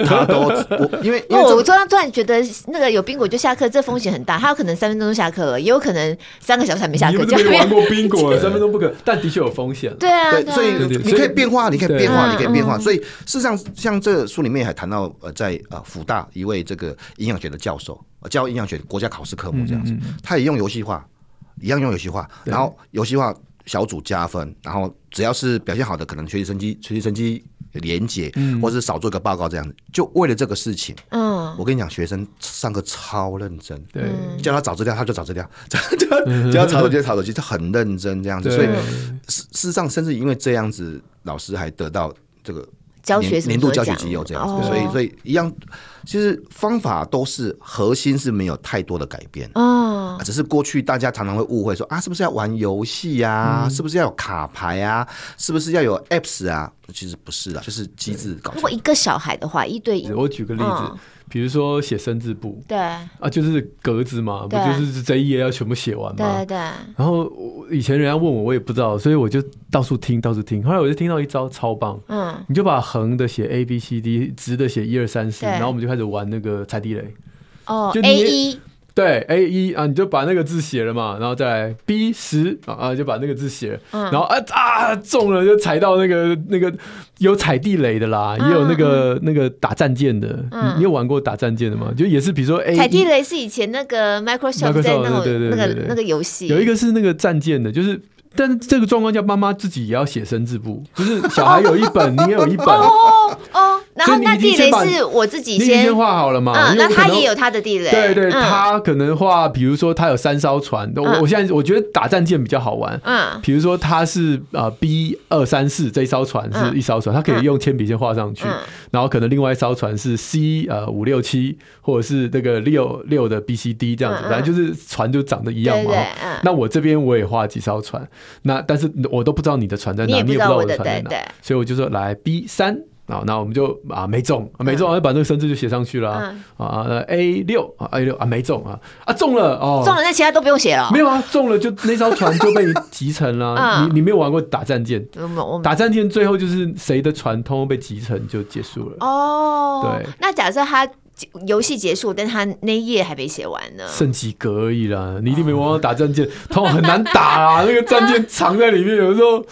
他都我因为因为、哦、我突然突然觉得那个有宾果就下课，这风险很大。他有可能三分钟就下课了，也有可能三个小时还没下课。你们没玩过宾果，三分钟不可，但的确有风险。对啊，对，所以你可以变化，你可以变化，你可以变化。所以事实上，像这书里面还谈到，呃，在呃辅大一位这个营养学的教授教营养学国家考试科目这样子，嗯嗯嗯他也用游戏化。一样用游戏化，然后游戏化小组加分，然后只要是表现好的，可能学习成绩学习成绩连结，嗯，或是少做一个报告这样子，就为了这个事情，嗯，我跟你讲，学生上课超认真，对，叫他找资料他就找资料，叫他查手机就查手机，他很认真这样子，所以事实上，甚至因为这样子，老师还得到这个教学年度教学绩优这样子，哦，所以所以一样，其实方法都是核心是没有太多的改变，哦，只是过去大家常常会误会说啊，是不是要玩游戏啊，嗯，是不是要有卡牌啊，是不是要有 apps 啊？其实不是啦，就是机制搞。如果一个小孩的话，一对一，我举个例子。嗯，比如说写生字簿，对啊，就是格子嘛，不就是这一页要全部写完嘛？对对。然后以前人家问我，我也不知道，所以我就到处听，到处听。后来我就听到一招超棒，嗯，你就把横的写 A B C D， 直的写一二三四，然后我们就开始玩那个踩地雷。哦 ，A 一，对 A 一啊，你就把那个字写了嘛，然后再来 B 十啊，就把那个字写了，嗯，然后啊啊中了就踩到那个那个。有踩地雷的啦，也有那个、嗯、那个打战舰的、嗯，你有玩过打战舰的吗？就也是比如说，踩地雷是以前那个 Microsoft 在那种那个那个游戏，有一个是那个战舰的，就是，但这个状况叫妈妈自己也要写生字簿，就是小孩有一本，你也有一本。哦哦，然后那地雷是我自己先先画好了嘛，嗯，那他也有他的地雷，对 对, 對、嗯，他可能画，比如说他有三艘船，嗯，我我现在我觉得打战舰比较好玩，嗯，比如说他是啊 B 二三四这一艘船是一艘船。嗯，他可以用铅笔先画上去，嗯，然后可能另外一艘船是 C 呃五六七，或者是那个六六的 B C D 这样子，反正就是船就长得一样嘛。对对嗯，那我这边我也画几艘船，那但是我都不知道你的船在哪，你也不知道我的船在哪，对对所以我就说来 B 三。好，那我们就啊没中，啊没中，就把那个生字就写上去了啊。嗯，啊 A 六啊 A 六啊没中啊啊中了哦，中了那其他都不用写了，哦。没有啊，中了就那艘船就被集成了。嗯，你你没有玩过打战舰，嗯，打战舰最后就是谁的船通通被集成就结束了。哦，对，那假设他。游戏结束，但他那一页还没写完呢，剩几格而已啦。你一定没玩到打战舰，他很难打啊，那个战舰藏在里面，有时候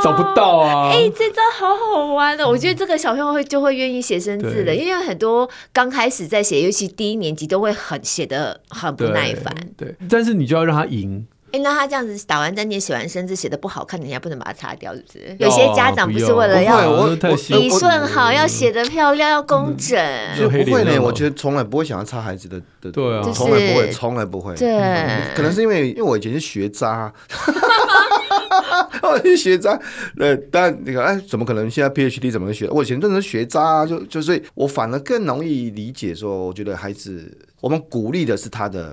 找不到啊。哎，哦欸，这招好好玩哦！我觉得这个小朋友会就会愿意写生字的，因为很多刚开始在写，尤其第一年级都会很写得很不耐烦。对，对但是你就要让他赢。欸，那他这样子打完战舰写完生字写的不好看，人家不能把它擦掉，是不是？有些家长不是为了要理顺好，要写的漂亮，要工整。不会呢，我觉得从来不会想要擦孩子的，对啊，从来不会，从来不会。对，可能是因为因为我以前是学渣。我是学渣，呃，但那个哎，怎么可能现在 P H D 怎么能学？我以前真的是学渣，啊，就就所以，我反而更容易理解说，我觉得孩子，我们鼓励的是他的。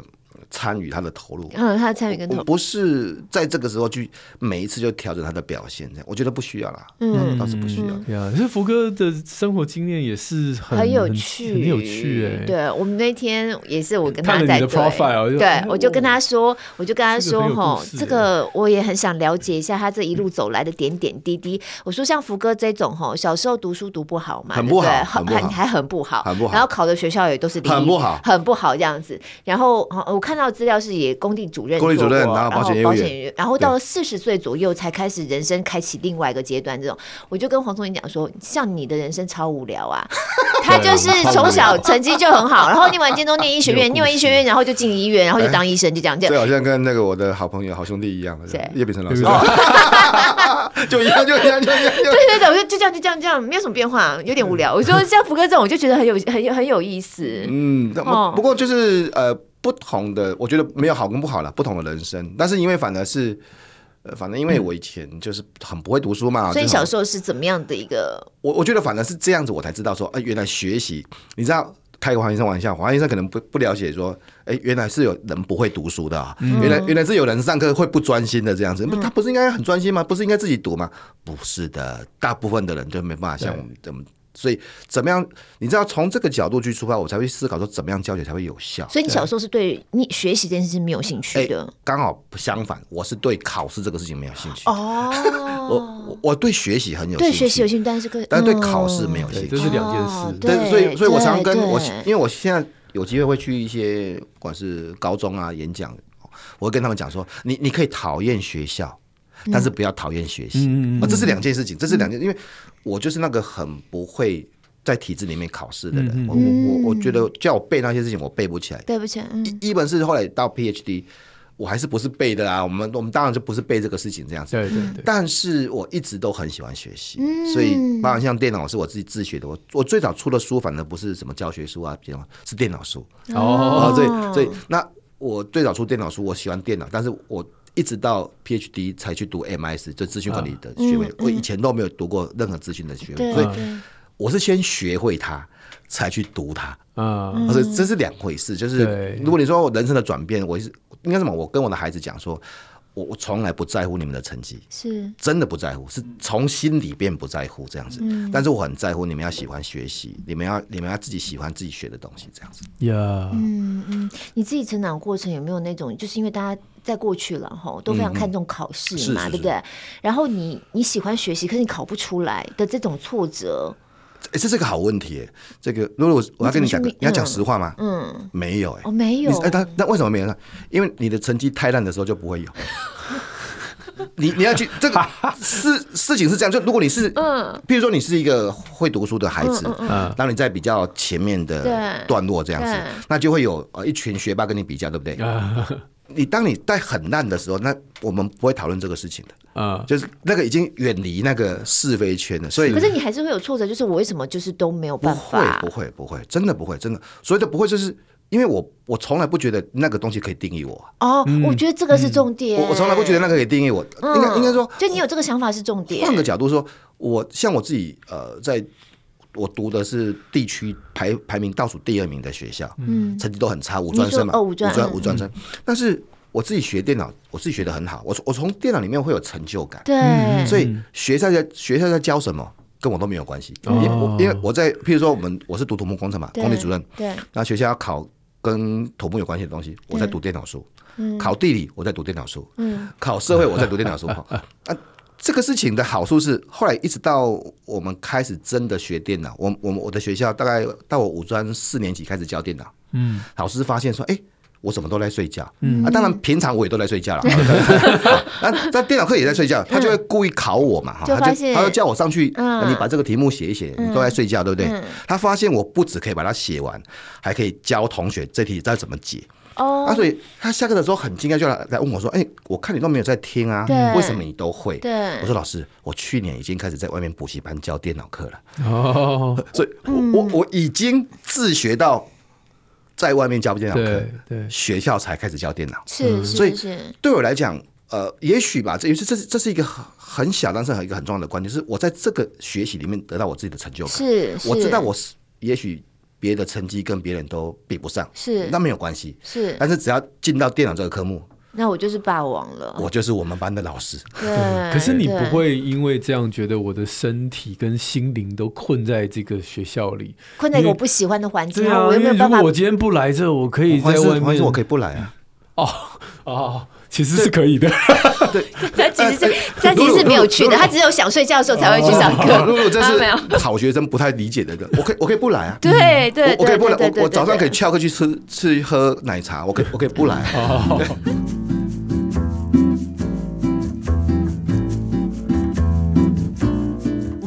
参与他的投入，嗯，他参与跟投入，不是在这个时候去每一次就调整他的表现，这样我觉得不需要啦，嗯，倒是不需要。对啊，其实福哥的生活经验也是 很, 很有趣，很有趣哎，欸。对，我们那天也是我跟他在 对, profile, 对，哎，我就跟他说，我就跟他说吼，这个我也很想了解一下他这一路走来的点点滴滴。我说像福哥这种吼，小时候读书读不好嘛，很不好，对不对很还很不好，很不好，然后考的学校也都是很不好，很不好这样子。然后我看到。到资料是也工地主任做过，工地主任，然后保险业务员，然后到了四十岁左右才开始人生开启另外一个阶段。这种，我就跟黄宗英讲说，像你的人生超无聊啊，他就是从小成绩就很好，然后念完建中念医学院，念完医学院然后就进医院，然后就当医生，就这样。这好像跟那个我的好朋友、好兄弟一样，叶秉成老师，就一样，就一样，就一样。对对对，我就就这样，就这样，这样，没有什么变化，有点无聊。我说像福哥这种，我就觉得很有、很很有意思。嗯，不过就是呃。不同的，我觉得没有好跟不好了，不同的人生。但是因为反而是，呃，反正因为我以前就是很不会读书嘛，嗯，所以小时候是怎么样的一个？我我觉得反而是这样子，我才知道说，哎，呃，原来学习，你知道。开黄医生玩笑，黄医生可能不不了解说，哎，欸，原来是有人不会读书的，啊嗯，原来原来是有人上课会不专心的这样子，嗯，他不是应该很专心吗？不是应该自己读吗？不是的，大部分的人就没办法像我们这么。所以怎么样？你知道从这个角度去出发，我才会思考说怎么样教学才会有效。所以你小时候是对你学习这件事情没有兴趣的，刚、欸、好相反，我是对考试这个事情没有兴趣。哦，我我对学习很有兴趣，对学习有兴趣，但是跟但是对考试没有兴趣，这是两件事。对，所以所以我常跟我，因为我现在有机会会去一些不管是高中啊演讲，我会跟他们讲说，你你可以讨厌学校。但是不要讨厌学习，嗯哦，这是两件事情，这是两件，嗯，因为我就是那个很不会在体制里面考试的人，嗯，我我我觉得叫我背那些事情我背不起来，背不起来。嗯，一本是后来到 PhD，我还是不是背的啦，我们我们当然就不是背这个事情这样子。对对对。但是我一直都很喜欢学习，嗯、所以包括像电脑是我自己自学的。我我最早出的书反正不是什么教学书啊，是电脑书。哦，所以所以那我最早出电脑书，我喜欢电脑，但是我一直到 PhD 才去读 M I S， 就资讯管理的学位、嗯。我以前都没有读过任何资讯的学位，所以我是先学会它。才去读它啊，而、嗯、且这是两回事。就是如果你说我人生的转变，我是应该什么？我跟我的孩子讲说，我我从来不在乎你们的成绩，是真的不在乎，是从心里边不在乎这样子、嗯。但是我很在乎你们要喜欢学习，你们要你们要自己喜欢自己学的东西这样子。呀、yeah. 嗯，嗯你自己成长过程有没有那种，就是因为大家。在过去了哈，都非常看重考试嘛，嗯嗯对不对？是是是然后你你喜欢学习，可是你考不出来的这种挫折。欸、这是个好问题、欸。这个，如果我要跟你讲，你要讲实话吗？嗯，没有、欸，哎、哦，没有。哎、欸，那为什么没有呢？因为你的成绩太烂的时候就不会有。你你要去这个事事情是这样，就如果你是，嗯，比如说你是一个会读书的孩子，嗯，然后你在比较前面的段落这样子，那就会有一群学霸跟你比较，对不对？嗯你当你在很烂的时候，那我们不会讨论这个事情的啊、嗯，就是那个已经远离那个是非圈了。所以，可是你还是会有挫折，就是我为什么就是都没有办法？不会，不会，不会，真的不会，真的。所以的不会，就是因为我我从来不觉得那个东西可以定义我。哦，嗯、我觉得这个是重点。嗯、我我从来不觉得那个可以定义我。嗯、应该应该说，就你有这个想法是重点。换个角度说，我像我自己，呃，在我读的是地区排排名倒数第二名的学校，嗯，成绩都很差，五专生嘛，哦、五专五专生、嗯。但是我自己学电脑，我自己学得很好，我我从电脑里面会有成就感，对、嗯。所以学校在学校在教什么，跟我都没有关系、哦，因为我在，譬如说我们我是读土木工程嘛，工地主任，对。那学校要考跟土木有关系的东西，我在读电脑书、嗯；考地理我在读电脑书、嗯；考社会我在读电脑书。啊这个事情的好处是，后来一直到我们开始真的学电脑，我我我的学校大概到我五专四年级开始教电脑，嗯，老师发现说，哎、欸，我什么都在睡觉，嗯啊，当然平常我也都在睡觉了，那在电脑课也在睡觉，他就会故意考我嘛，就他就他就叫我上去，嗯、你把这个题目写一写，你都在睡觉，对不对、嗯嗯？他发现我不只可以把它写完，还可以教同学这题要怎么解。哦、oh, 啊，所以他下课的时候很惊讶，就 来, 来问我说：“哎、欸，我看你都没有在听啊，为什么你都会？”对，我说：“老师，我去年已经开始在外面补习班教电脑课了。”哦，所以我、嗯、我我已经自学到在外面教电脑课，对，学校才开始教电脑。是、嗯，所以对我来讲，呃，也许吧，这也是这是这是一个很小，但是一个很重要的观点，就是我在这个学习里面得到我自己的成就感。是，是我知道我是也许。别的成绩跟别人都比不上，是那没有关系，是。但是只要进到电脑这个科目，那我就是霸王了，我就是我们班的老师。对，可是你不会因为这样觉得我的身体跟心灵都困在这个学校里，困在一个我不喜欢的环境，啊、我又没有办法。如果我今天不来这，我可以在外面，还是我可以不来啊？哦哦。其实是可以的，对，他其实是他其实是没有去的，他只有想睡觉的时候才会去上课。如果这是好学生不太理解的，我可以我可以不来啊，对对，我可以不来，我我早上可以翘课去吃吃喝奶茶，我可以我可以不来、啊。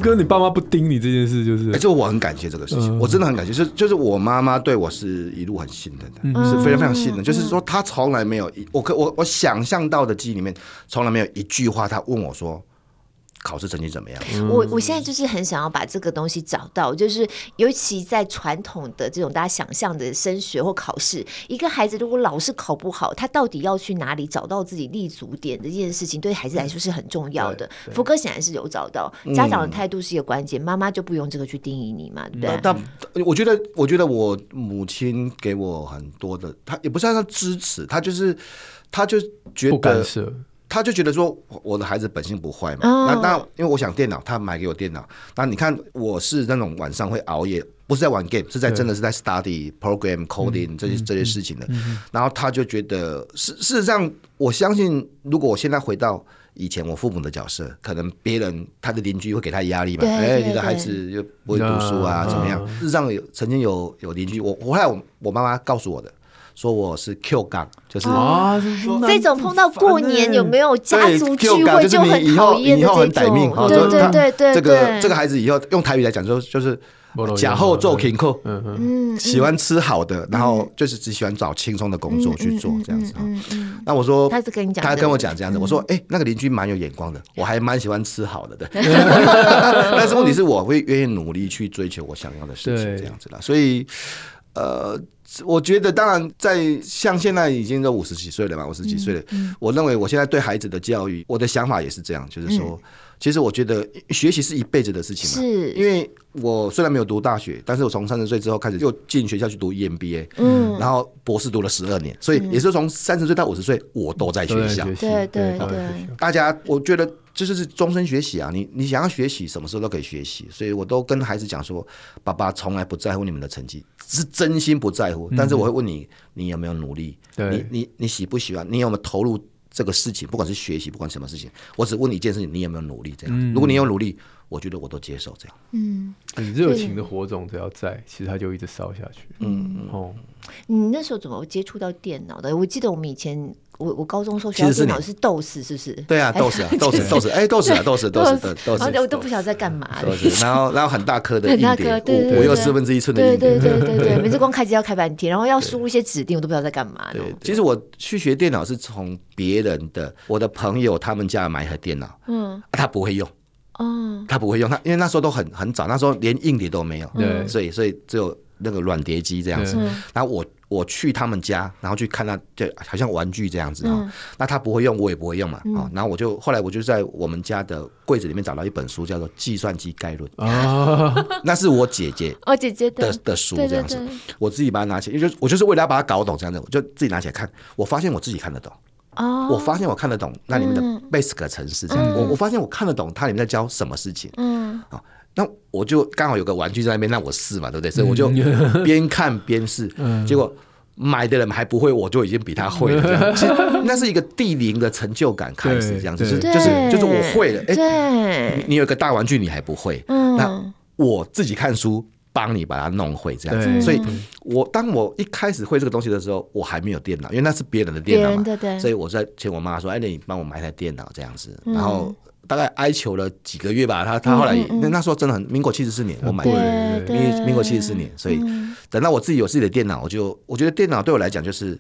哥，你爸妈不盯你这件事就是、欸，就我很感谢这个事情，嗯、我真的很感谢，就是就是我妈妈对我是一路很信任的，嗯、是非常非常信任。嗯、就是说，她从来没有我可我我想象到的记忆里面，从来没有一句话她问我说考试成绩怎么样。嗯、我我现在就是很想要把这个东西找到，就是尤其在传统的这种大家想象的升学或考试，一个孩子如果老是考不好，他到底要去哪里找到自己立足点的这件事情，对孩子来说是很重要的。福哥显然是有找到，家长的态度是一个关键，妈、嗯、妈就不用这个去定义你嘛，对不对？但我觉得，我觉得我母亲给我很多的，她也不是让她支持，她就是，她就觉得不干涉。他就觉得说我的孩子本性不坏嘛，那那因为我想电脑，他买给我电脑。那你看我是那种晚上会熬夜，不是在玩 game， 是在真的是在 study program coding 这些这些事情的。然后他就觉得，事事实上我相信，如果我现在回到以前我父母的角色，可能别人他的邻居会给他压力嘛，哎，你的孩子又不会读书啊，怎么样？事实上有曾经有有邻居，我后来我我妈妈告诉我的。说我是 Q 杠，就是啊，这种碰到过年有没有家族聚会就很讨厌的这种，对对对对，这个这个孩子以后用台语来讲，说就是假后做勤扣，嗯嗯，喜欢吃好的，然后就是只喜欢找轻松的工作去做这样子。那我说他是跟你讲，他跟我讲这样子，我说哎，那个邻居蛮有眼光的，我还蛮喜欢吃好的的，但是问题是我会愿意努力去追求我想要的事情这样子啦。所以呃。我觉得当然在像现在已经都五十几岁了嘛，五十几岁了、嗯嗯、我认为我现在对孩子的教育，我的想法也是这样，就是说、嗯、其实我觉得学习是一辈子的事情嘛，是因为我虽然没有读大学，但是我从三十岁之后开始又进学校去读 E M B A、嗯、然后博士读了十二年，所以也是从三十岁到五十岁我都在学校、嗯、对对对，大家我觉得就是终身学习啊，你你想要学习什么时候都可以学习，所以我都跟孩子讲说，爸爸从来不在乎你们的成绩，是真心不在乎，但是我会问你，你有没有努力，你你你喜不喜欢，你有没有投入这个事情，不管是学习不管什么事情，我只问你一件事情，你有没有努力这样、嗯、如果你有努力，我觉得我都接受这样。嗯，很热情的火种只要在，其实它就一直烧下去。嗯哦，你那时候怎么接触到电脑的？我记得我们以前我我高中时候学到电脑是豆豉，是不是？对啊，豆豉啊，豆豉豆豉，哎，豆豉啊，豆豉豆豉豆豉，我都不晓得在干嘛。然后然后很大颗的硬碟，我又四分之一寸的硬碟，对对对对对，每次光开机要开半天，然后要输入一些指令，我都不知道在干嘛。对，其实我去学电脑是从别人的，我的朋友他们家买一台电脑，嗯，他不会用。哦，他不会用，他因为那时候都很很早，那时候连硬碟都没有，对，所以所以只有那个软碟机这样子。然后我我去他们家，然后去看他，就好像玩具这样子、哦嗯、那他不会用，我也不会用嘛。嗯哦、然后我就后来我就在我们家的柜子里面找到一本书，叫做《计算机概论》哦、那是我姐姐哦姐姐 的, 的书这样子，对对对，我自己把它拿起来，因为我就是为了要把它搞懂这样子，我就自己拿起来看，我发现我自己看得懂。Oh, 我发现我看得懂那里面的 Basic 程式、嗯、我, 我发现我看得懂它里面在教什么事情、嗯哦、那我就刚好有个玩具在那边让我试嘛，对不对？所以我就边看边试、嗯、结果买的人还不会，我就已经比他会了这样。其实那是一个地灵的成就感开始这样子，就是就是我会了、欸、你, 你有个大玩具你还不会、嗯、那我自己看书帮你把它弄会这样子，所以我当我一开始会这个东西的时候，我还没有电脑，因为那是别人的电脑嘛，对对，所以我在请我妈说：“哎，你帮我买台电脑这样子。”然后大概哀求了几个月吧，他他后来、嗯嗯、那时候真的很，民国七十四年我买的，民民国七十四年，所以等到我自己有自己的电脑，我就我觉得电脑对我来讲就是。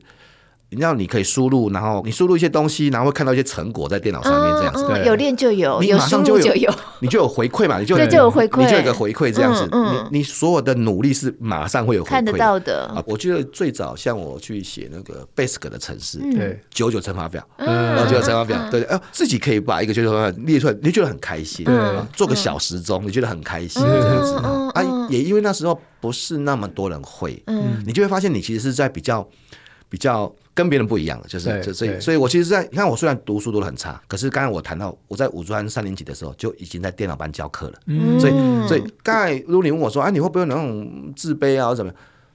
你知道你可以输入，然后你输入一些东西，然后会看到一些成果在电脑上面这样子。嗯嗯、有练就有，你马上就 有, 有, 就有，你就有回馈嘛，你就有就有回馈，你就有一个回馈这样子。嗯嗯、你你所有的努力是马上会有回馈看得到的、啊。我记得最早像我去写那个 Basic 的程式，对九九乘法表，嗯，九九乘法表，对对、啊，自己可以把一个九九乘法表列出来，你觉得很开心。嗯、做个小时钟，你觉得很开心这样子、嗯、啊、嗯。也因为那时候不是那么多人会，嗯，你就会发现你其实是在比较比较。跟别人不一样了，就是就所以所以我其实在你看我虽然读书读得很差，可是刚才我谈到我在五专三年级的时候就已经在电脑班教课了、嗯、所以所以刚才如果你问我说啊你会不会有那种自卑啊或什么、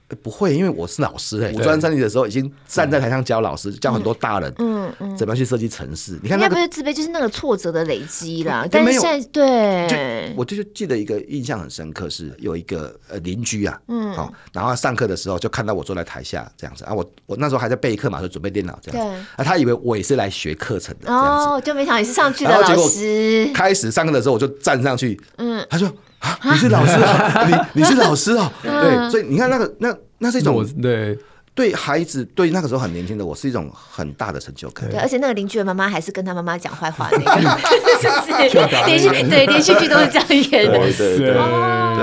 欸、不会，因为我是老师、欸、五专三年级的时候已经站在台上教老师教很多大人、嗯嗯嗯、怎么样去设计程式，你看那个不是自卑，就是那个挫折的累积啦、嗯、但是现在对就我就记得一个印象很深刻是有一个邻居啊、嗯哦、然后上课的时候就看到我坐在台下这样子啊我我那时候还在备课嘛，就准备电脑这样子。啊，他以为我也是来学课程的这样子，哦，就没想到你是上去的老师。开始上课的时候，我就站上去，嗯，他说：“啊，你是老师啊，你你是老师啊。”对，所以你看那个那那是一种对对孩子对那个时候很年轻的我是一种很大的成就感。对，而且那个邻居的妈妈还是跟他妈妈讲坏话那个，是不是？连续对连续剧都是这样演的，对对。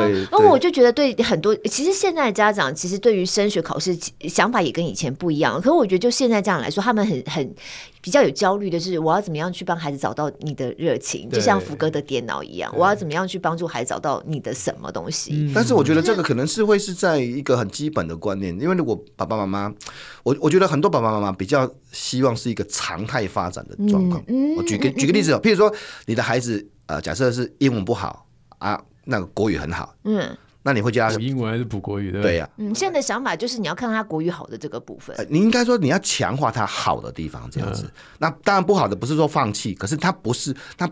因为我就觉得对很多其实现在家长其实对于升学考试想法也跟以前不一样，可是我觉得就现在家长来说他们很很比较有焦虑的是我要怎么样去帮孩子找到你的热情，就像福哥的电脑一样，我要怎么样去帮助孩子找到你的什么东西、嗯、但是我觉得这个可能是会是在一个很基本的观念，因为如果爸爸妈妈 我, 我觉得很多爸爸妈妈比较希望是一个常态发展的状况、嗯嗯、我举 个, 举个例子、哦、譬如说你的孩子、呃、假设是英文不好啊那个国语很好，嗯，那你会教他英文还是补国语？对呀、啊，嗯，现在的想法就是你要看他国语好的这个部分，呃、你应该说你要强化他好的地方，这样子。嗯、那当然不好的不是说放弃，可是他不是他，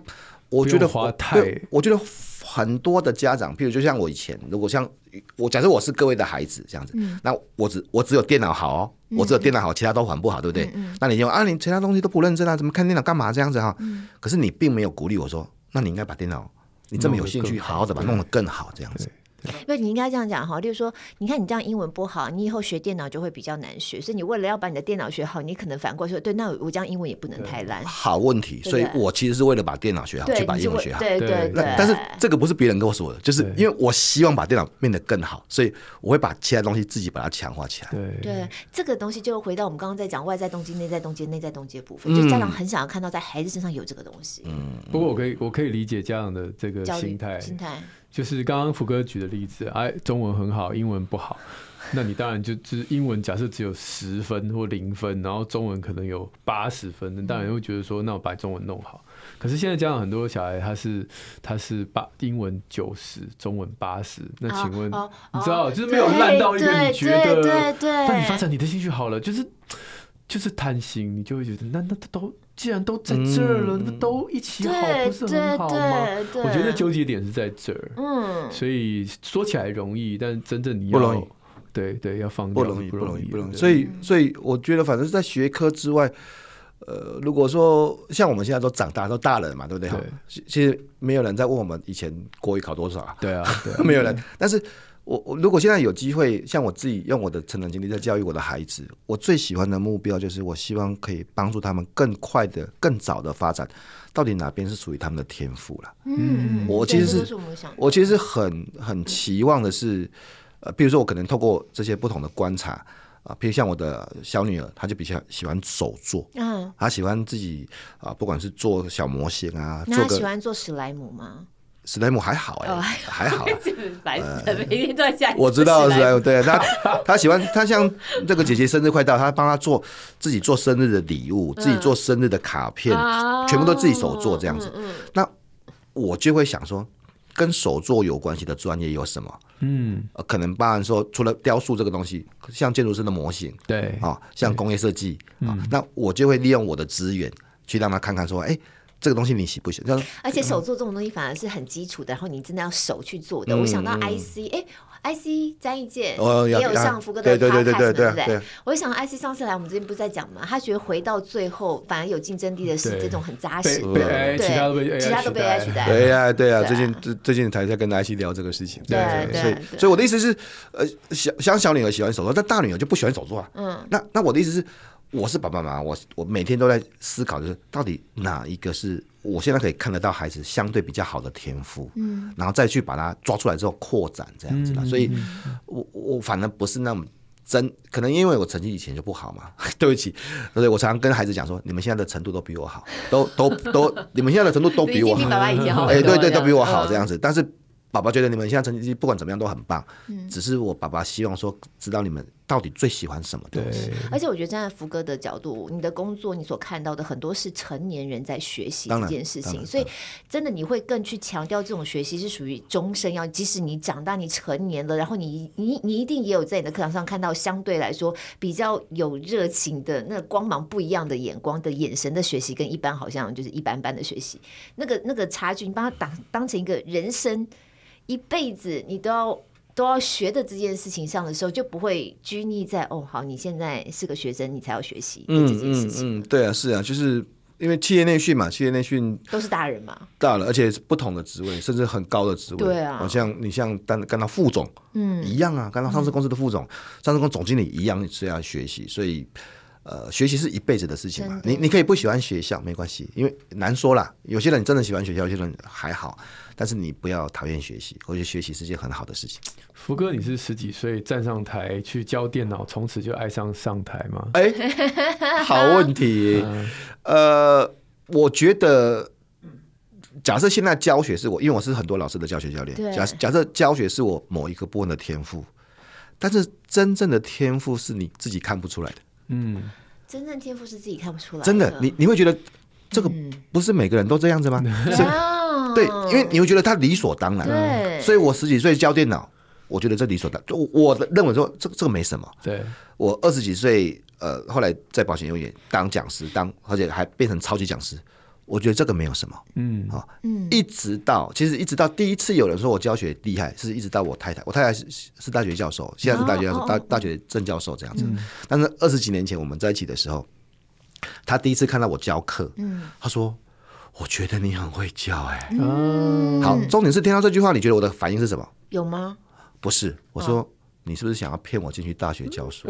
我觉得花太我，我觉得很多的家长，譬如就像我以前，如果像我假设我是各位的孩子这样子，嗯、那我只我只有电脑好哦，嗯、我只有电脑好，其他都很不好，对不对？嗯嗯、那你就啊，你其他东西都不认真啊，怎么看电脑干嘛这样子哈、啊？嗯、可是你并没有鼓励我说，那你应该把电脑。你这么有兴趣好好的把它弄得更好这样子，不，你应该这样讲哈，例如说，你看你这样英文不好，你以后学电脑就会比较难学，所以你为了要把你的电脑学好，你可能反过来说，对，那我这样英文也不能太烂。好问题，所以我其实是为了把电脑学好，去把英文学好。对对 对, 对。但是这个不是别人跟我说的，就是因为我希望把电脑变得更好，所以我会把其他东西自己把它强化起来。对, 对，这个东西就回到我们刚刚在讲外在动机、内在动机、内在动机的部分，嗯、就是家长很想要看到在孩子身上有这个东西。嗯。不过我可以，我可以理解家长的这个心态。心态。就是刚刚福哥举的例子，哎，中文很好，英文不好，那你当然就就是英文假设只有十分或零分，然后中文可能有八十分，那当然会觉得说，那我把中文弄好。可是现在家长很多小孩他是他是八英文九十，中文八十，那请问、哦哦、你知道、哦、就是没有烂到一个你觉得，但你发展你的兴趣好了，就是就是贪心，你就会觉得那那都。既然都在这儿了，那、嗯、都一起好，不是很好吗？我觉得纠结点是在这儿、嗯，所以说起来容易，但真正你要不容易，对对，要放掉不容易，不容易，不容易。所以，所以我觉得，反正是在学科之外，呃，如果说像我们现在都长大，都大人嘛，对不对？对，其实没有人在问我们以前国语考多少啊？对啊，对啊没有人。但是我，我如果现在有机会，像我自己用我的成长经历在教育我的孩子，我最喜欢的目标就是，我希望可以帮助他们更快的、更早的发展，到底哪边是属于他们的天赋了。嗯，我其实是，是 我, 我其实是很很期望的是，呃，比如说我可能透过这些不同的观察啊、呃，比如像我的小女儿，她就比较喜欢手做，嗯，她喜欢自己啊、呃，不管是做小模型啊，那她喜欢做史莱姆吗？史莱姆还好哎、欸哦，还好、啊。白色每天都在下。我知道史莱姆，对他，他喜欢他像这个姐姐生日快到，他帮他做自己做生日的礼物、嗯，自己做生日的卡片，哦、全部都自己手做这样子、嗯嗯。那我就会想说，跟手做有关系的专业有什么？嗯，呃、可能包含说除了雕塑这个东西，像建筑师的模型，对啊、哦，像工业设计啊，那我就会利用我的资源去让他看看说，哎、欸。这个东西你喜不喜欢？而且手做这种东西反而是很基础的，然后你真的要手去做的。嗯、我想到 I C， 哎、欸、，I C 詹一健、哦、也有上福哥的 podcast， 对不对？我就想到 I C 上次来我们这边不是在讲嘛，他觉得回到最后反而有竞争力的是这种很扎实的，对，其他都被 A I 取代。对啊，对啊，最近最近才在跟 I C 聊这个事情，对对。所以所以我的意思是，呃，小像小女儿喜欢手做，但大女儿就不喜欢手做啊。嗯，那那我的意思是。我是爸爸妈妈，我我每天都在思考，就是到底哪一个是我现在可以看得到孩子相对比较好的天赋，嗯，然后再去把它抓出来之后扩展这样子啦。嗯、所以我，我我反正不是那么真，可能因为我成绩以前就不好嘛，对不起，所以我常常跟孩子讲说，你们现在的程度都比我好，都都都，你们现在的程度都比我好，比爸爸以前好，哎、欸，对 对, 對，都比我好这样子，但是。爸爸觉得你们现在成绩不管怎么样都很棒、嗯、只是我爸爸希望说知道你们到底最喜欢什么东西。而且我觉得站在福哥的角度，你的工作你所看到的很多是成年人在学习这件事情，所以真的你会更去强调这种学习是属于终身，要即使你长大你成年了，然后 你, 你, 你一定也有在你的课堂上看到相对来说比较有热情的那光芒不一样的眼光的眼神的学习，跟一般好像就是一般般的学习那个那个差距，你把它 当, 当成一个人生一辈子你都要都要学的这件事情上的时候，就不会拘泥在哦，好，你现在是个学生，你才要学习这件事情。嗯嗯嗯，对啊，是啊，就是因为企业内训嘛，企业内训都是大人嘛，大人，而且是不同的职位，甚至很高的职位。对啊，好像你像干干到副总，嗯，一样啊，干到上市公司的副总、嗯、上市公司总经理一样，你是要学习，所以。呃，学习是一辈子的事情嘛，你你可以不喜欢学校没关系，因为难说啦，有些人真的喜欢学校，有些人还好，但是你不要讨厌学习，我觉得学习是件很好的事情。福哥，你是十几岁站上台去教电脑，从此就爱上上台吗？哎、欸，好问题。呃，我觉得，假设现在教学是我，因为我是很多老师的教学教练，假假设教学是我某一个部分的天赋，但是真正的天赋是你自己看不出来的。嗯，真正天赋是自己看不出来的。真的，你你会觉得这个不是每个人都这样子吗？嗯、对，因为你会觉得他理所当然。对，所以我十几岁教电脑，我觉得这理所当然，我认为说这这个没什么。对，我二十几岁，呃，后来在保险业也当讲师，当而且还变成超级讲师，我觉得这个没有什么。嗯，好、哦，嗯，一直到其实一直到第一次有人说我教学厉害，是一直到我太太，我太太是是大学教授，现在是大学教授，哦、大大学正教授这样子。嗯、但是二十几年前我们在一起的时候，他第一次看到我教课，嗯，他说我觉得你很会教、欸，哎、嗯，好，重点是听到这句话，你觉得我的反应是什么？有吗？不是，我说、哦、你是不是想要骗我进去大学教书？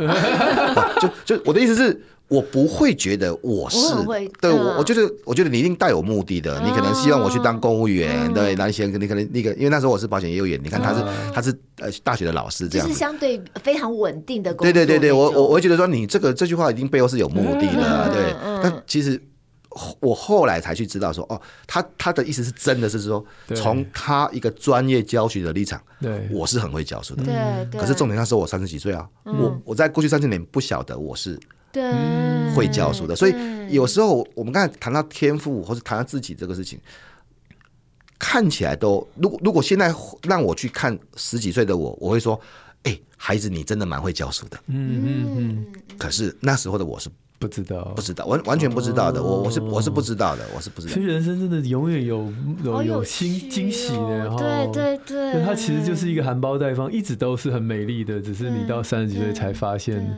就就我的意思是我不会觉得我是我对我，我觉得我觉得你一定带有目的的、嗯，你可能希望我去当公务员，嗯、对，那些你可能那个，因为那时候我是保险业务员，你看他是、嗯、他是呃大学的老师，这样子就是相对非常稳定的工作。对对对对，我我我觉得说你这个这句话一定背后是有目的的，嗯、对、嗯。但其实我后来才去知道说，哦，他他的意思是真的是说，从他一个专业教学的立场，对，我是很会教书的，对。可是重点那时候我三十几岁啊，嗯、我我在过去三十年不晓得我是。对，会教书的，所以有时候我们刚才谈到天赋或者谈到自己这个事情，看起来都如果如果现在让我去看十几岁的我，我会说，哎、欸，孩子你真的蛮会教书的，嗯嗯嗯。可是那时候的我是不知道，不知道，完完全不知道的，我、哦、我是我是不知道的，我是不知道的。其实人生真的永远有有有新惊喜的、哦，对对对，它其实就是一个含苞待放，一直都是很美丽的，只是你到三十几岁才发现。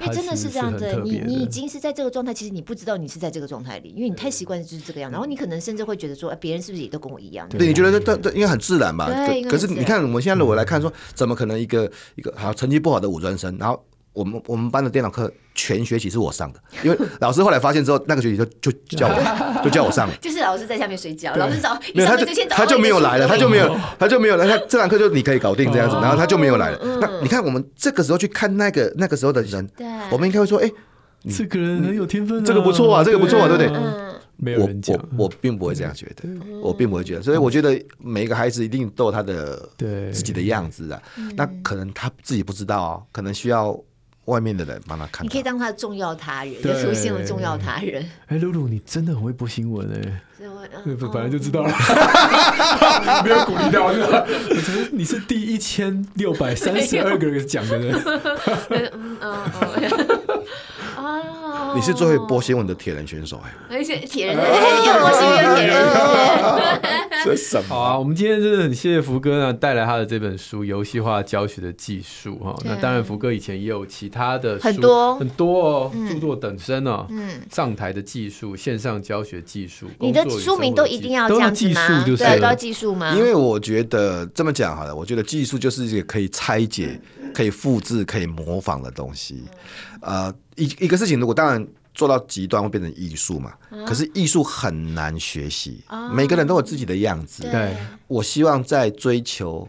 因为真的是这样的，你你已经是在这个状态，其实你不知道你是在这个状态里，因为你太习惯就是这个样，然后你可能甚至会觉得说，别人是不是也都跟我一样？对，你觉得这这应该很自然吧？对，可是你看我们现在的我来看说，怎么可能一个一个好成绩不好的五专生，然后我们我们班的电脑课全学期是我上的，因为老师后来发现之后，那个学期就就叫我就叫我上了，就是老师在下面睡觉，老师找没有他就他就没有来了，他就没有他就没有来，他这堂课就你可以搞定这样子，然后他就没有来了。那你看我们这个时候去看那个那个时候的人。我们应该会说，哎、欸，这个人很有天分、啊，这个不错啊，这个不错啊，对不对？嗯、没有人讲，我并不会这样觉得，我并不会觉得，所以我觉得每一个孩子一定都有他的自己的样子啊，那可能他自己不知道哦，可能需要外面的人帮他看到。你可以当他的重要他人，就出现了重要他人。哎，露露，你真的很会播新闻哎、欸。对，本来就知道了，没有鼓励到我。你是第一千六百三十二个人讲的人。你是最会播新闻的铁人选手哎、欸！铁人，我是一个铁人。这什么？好啊！我们今天真的很谢谢福哥呢，带来他的这本书《游戏化教学的技术》哈。那当然，福哥以前也有其他的书很多很多哦，著作等身哦。嗯，上台的技术、线上教学技术，你的书名都一定要这样子吗？对，都要技术吗？因为我觉得这么讲好了，我觉得技术就是一个可以拆解、可以复制、可以模仿的东西。呃，一一个事情，如果当然做到极端会变成艺术嘛，嗯、可是艺术很难学习、哦，每个人都有自己的样子。对，我希望在追求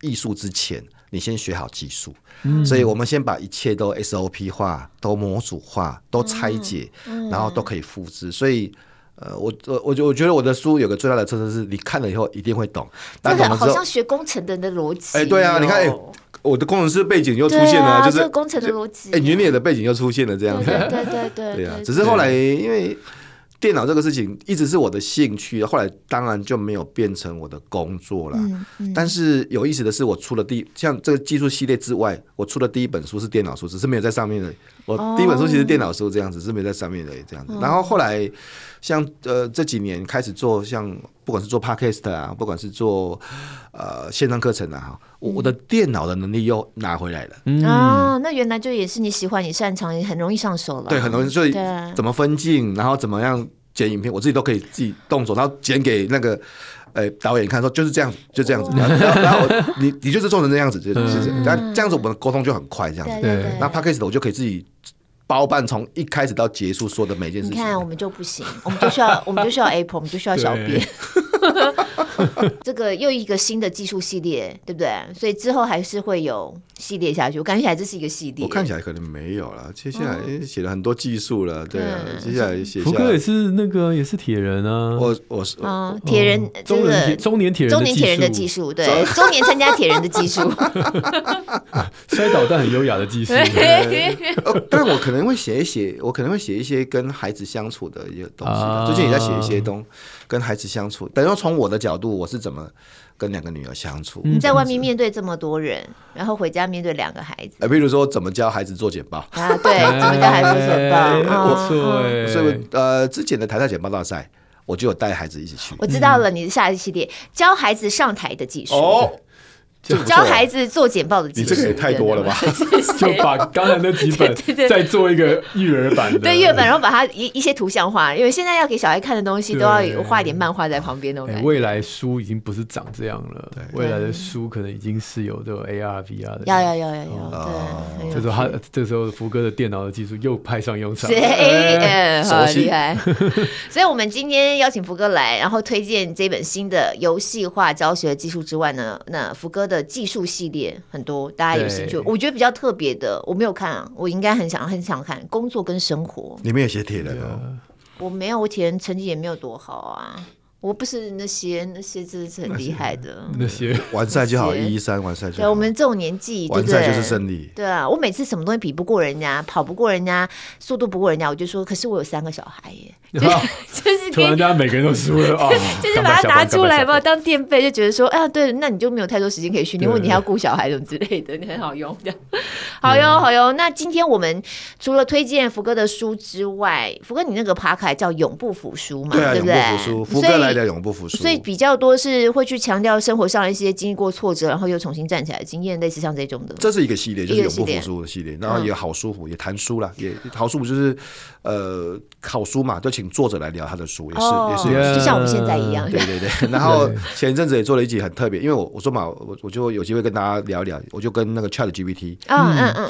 艺术之前，你先学好技术。嗯、所以我们先把一切都 S O P 化、都模组化、都拆解，嗯、然后都可以复制。所以。呃，我我我觉得我的书有个最大的特色是，你看了以后一定会懂。但懂了之后好像学工程的人的逻辑、哦。哎、欸，对啊，你看，哎、欸，我的工程师背景又出现了，啊、就是、這個、工程的逻辑、啊。哎、欸，你你的背景又出现了，这样子。对对对 对, 對, 對啊，只是后来因为电脑这个事情一直是我的兴趣，后来当然就没有变成我的工作了、嗯嗯。但是有意思的是，我出了第像这个技术系列之外，我出了第一本书是电脑书，只是没有在上面的。我第一本书其实电脑书这样子、哦、是没在上面的这样子，然后后来像呃这几年开始做像不管是做 podcast 啊，不管是做呃线上课程啊，我、嗯、我的电脑的能力又拿回来了。嗯、哦，那原来就也是你喜欢你擅长，也很容易上手了。对，很容易，所以怎么分镜，然后怎么样剪影片，我自己都可以自己动手，然后剪给那个。哎、欸，导演看说就是这样，就这样子，然后, 然后你你就是做成这样子，就是这样，这样子我们沟通就很快，这样子。对对对，那 podcast 我就可以自己包办从一开始到结束说的每件事情。你看我们就不行，我们就需要我们就需要 Apple， 我们就需要小编。这个又一个新的技术系列，对不对？所以之后还是会有系列下去。我感觉起来这是一个系列。我看起来可能没有了，接下来写了很多技术了，嗯、对啊，接下来写下。福哥也是那个也是铁人啊，我我是啊、嗯、铁人、哦、中年中年铁人中年铁人的技术，对，中年参加铁人的技术，摔倒但很优雅的技术。哦、但我可能会写一写，我可能会写一些跟孩子相处的一些东西、啊。最近也在写一些东西。跟孩子相处，等于说从我的角度，我是怎么跟两个女儿相处？你在外面面对这么多人，然后回家面对两个孩子，呃、比如说怎么教孩子做简报啊？对，怎么教孩子做简报？欸哦、对，所以呃，之前的台大简报大赛，我就有带孩子一起去。我知道了，你的下一系列教孩子上台的技术。哦教孩子做简报的技术，你这个也太多了吧？就把刚才那几本再做一个育儿版的，对育儿版，然后把它一一些图像化，因为现在要给小孩看的东西都要画一点漫画在旁边那种感觉。未来书已经不是长这样了，未来的书可能已经是有这种 A R、V R 的。要要要要要，对。这时候他这时候福哥的电脑的技术又派上用场，对，好厉害。所以我们今天邀请福哥来，然后推荐这本新的游戏化教学技术之外呢，那福哥的技术系列很多，大家有兴趣。我觉得比较特别的，我没有看啊，我应该很想很想看。工作跟生活，你没有写铁人哦？我没有，我铁人成绩也没有多好啊。我不是那些那些真的是很厉害的，那些完赛就好，一一三完赛就好。对，我们这种年纪，完赛就是胜利。对啊，我每次什么东西比不过人家，跑不过人家，速度不过人家，我就说，可是我有三个小孩耶，就是突然大家每个人都输了啊，就是把它拿出来吧，当垫背，就觉得说，哎呀，对，那你就没有太多时间可以训练，因为你还要顾小孩什么之类的，你很好用这样。好哟好哟，那今天我们除了推荐福哥的书之外，福哥你那个爬卡叫永不服输嘛，对不对？永不服输，福哥来。永不服输，所以比较多是会去强调生活上一些经历过挫折然后又重新站起来的经验，类似像这种的。这是一个系列，就是永不服输的系列，然后也好舒服，也谈书啦，也好舒服，就是呃，好书嘛，就请作者来聊他的书，也是、哦、也是，就像我们现在一样。对对对。然后前一阵子也做了一集很特别，因为我我说嘛，我我就有机会跟大家聊一聊，我就跟那个 ChatGPT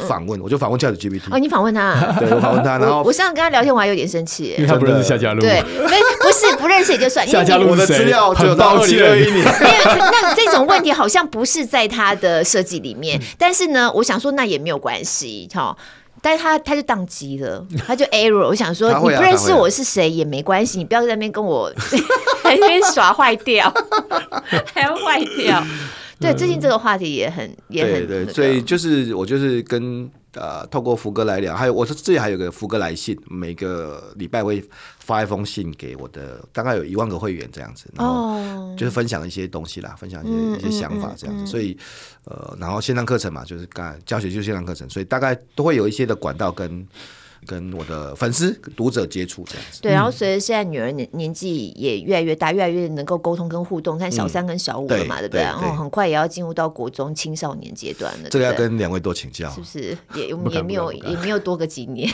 访问，我就访问 ChatGPT。哦，你访问他？对，我访问他，然后 我, 我上次跟他聊天，我还有点生气，因为他不认识夏嘉璐。对，不是不认识也就算。我的资料只有到二零二一年，那这种问题好像不是在他的设计里面，但是呢，我想说那也没有关系，好。但是他他就宕机了，他就 error。我想说，啊、你不认识我是谁也没关系，你不要在那边跟我在那边耍坏掉，还要坏掉。对，最近这个话题也很也很。对对，所以就是我就是跟呃透过福哥来聊，还有我自己还有个福哥来信，每个礼拜会发一封信给我的，大概有一万个会员这样子，然后就是分享一些东西啦，哦、分享一些、嗯、一些想法这样子，嗯嗯嗯、所以呃，然后线上课程嘛，就是刚才教学就是线上课程，所以大概都会有一些的管道跟。跟我的粉丝读者接触这样子，对，然后随着现在女儿年年纪也越来越大，越来越能够沟通跟互动，看小三跟小五了嘛，嗯、对不 对, 对, 对、哦？很快也要进入到国中青少年阶段了，这个要跟两位多请教，是不是？也我们也没有也没有多个几年。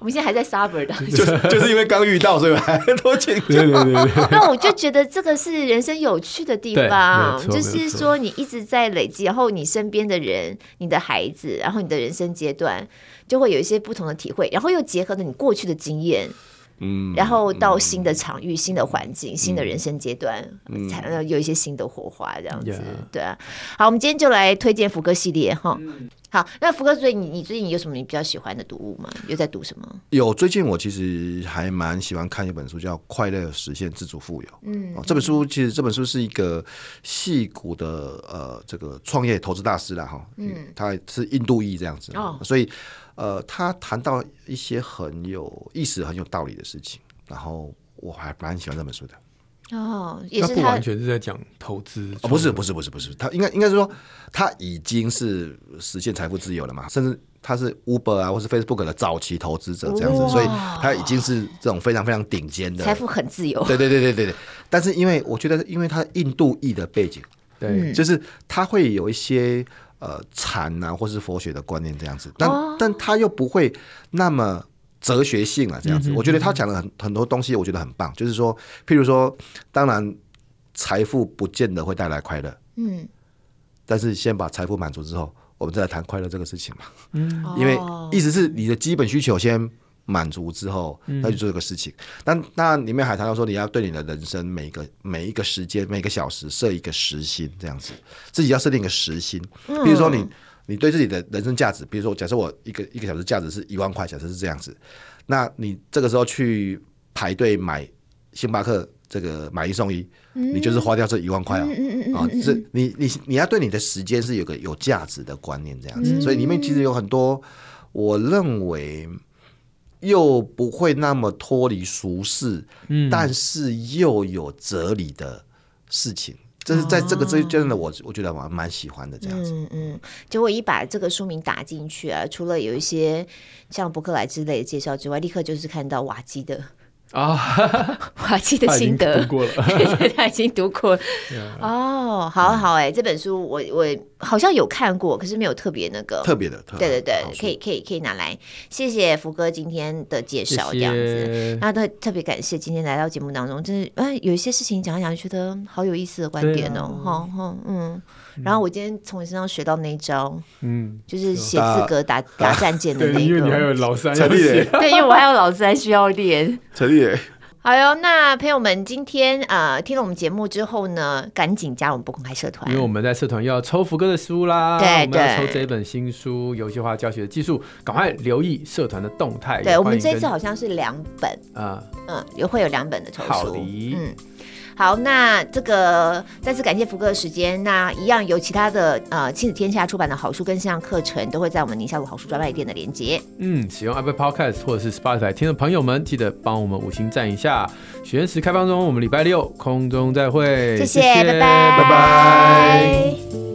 我们现在还在 suffer 的，就是就是因为刚遇到，所以还多请教。对对对对。那我就觉得这个是人生有趣的地方，就是说你一直在累积，然后你身边的人、你的孩子，然后你的人生阶段，就会有一些不同的体会，然后又结合了你过去的经验。嗯、然后到新的场域、嗯、新的环境、嗯、新的人生阶段、嗯、才能有一些新的火花这样子、嗯、对啊。好，我们今天就来推荐福哥系列哈、嗯。好，那福哥所以你你最近有什么你比较喜欢的读物吗？又在读什么？有，最近我其实还蛮喜欢看一本书叫《快乐实现自主富有》。嗯、哦，这本书其实这本书是一个矽谷的呃这个创业投资大师啦哈、嗯，他是印度裔这样子，哦、所以。呃，他谈到一些很有意思、很有道理的事情，然后我还蛮喜欢这本书的。哦，也是他不完全是在讲投资、哦，不是不是不是不是，他应该应该是说他已经是实现财富自由了嘛，甚至他是 Uber 啊或是 Facebook 的早期投资者这样子，所以他已经是这种非常非常顶尖的财富很自由。对对对对对对，但是因为我觉得，因为他印度裔的背景，对，就是他会有一些。呃，禅啊，或是佛学的观念这样子，但、哦、但他又不会那么哲学性啊，这样子。嗯哼嗯哼，我觉得他讲了很很多东西，我觉得很棒。就是说，譬如说，当然财富不见得会带来快乐，嗯，但是先把财富满足之后，我们再来谈快乐这个事情嘛。嗯，因为意思是你的基本需求先满足之后，那就做这个事情。嗯、但那里面还谈到说，你要对你的人生每一个每一个时间每一个小时设一个时薪，这样子，自己要设定一个时薪。比如说你你对自己的人生价值，比如说假设我一个一个小时价值是一万块，假设是这样子，那你这个时候去排队买星巴克这个买一送一，嗯、你就是花掉这一万块啊、哦嗯嗯嗯哦、是你你你要对你的时间是有个有价值的观念这样子。嗯、所以里面其实有很多，我认为。又不会那么脱离俗世、嗯、但是又有哲理的事情，这是在这个这真的我我觉得我蛮喜欢的这样子。嗯嗯，就我一把这个书名打进去啊，除了有一些像博客来之类的介绍之外，立刻就是看到瓦基的啊、哦，瓦基的心得，他已经读过了。哦，好好哎、欸，这本书我我好像有看过，可是没有特别那个特别的。对对对，可以可以可以拿来。谢谢福哥今天的介绍，这样子。那特特别感谢今天来到节目当中，真是哎、呃，有一些事情讲一讲，觉得好有意思的观点哦，哈、啊哦、嗯。然后我今天从你身上学到那一招，嗯，就是写字格打打战舰的那个。对，因为你还有老三要写，对，因为我还有老三需要练。陈立。好哟，那朋友们今天、呃、听了我们节目之后呢，赶紧加入我们不公开社团，因为我们在社团要抽福哥的书啦， 对, 对我们要抽这本新书《游戏化教学的技术》，赶快留意社团的动态。对，我们这次好像是两本、呃、嗯，也会有两本的抽书。好的，嗯，好，那这个再次感谢福哥的时间。那一样有其他的呃亲子天下出版的好书跟线上课程，都会在我们宁夏路好书专卖店的连结。嗯，使用 Apple Podcast 或者是 Spotify 听的朋友们，记得帮我们五星赞一下。许愿池开放中，我们礼拜六空中再会。谢谢，拜拜，拜拜。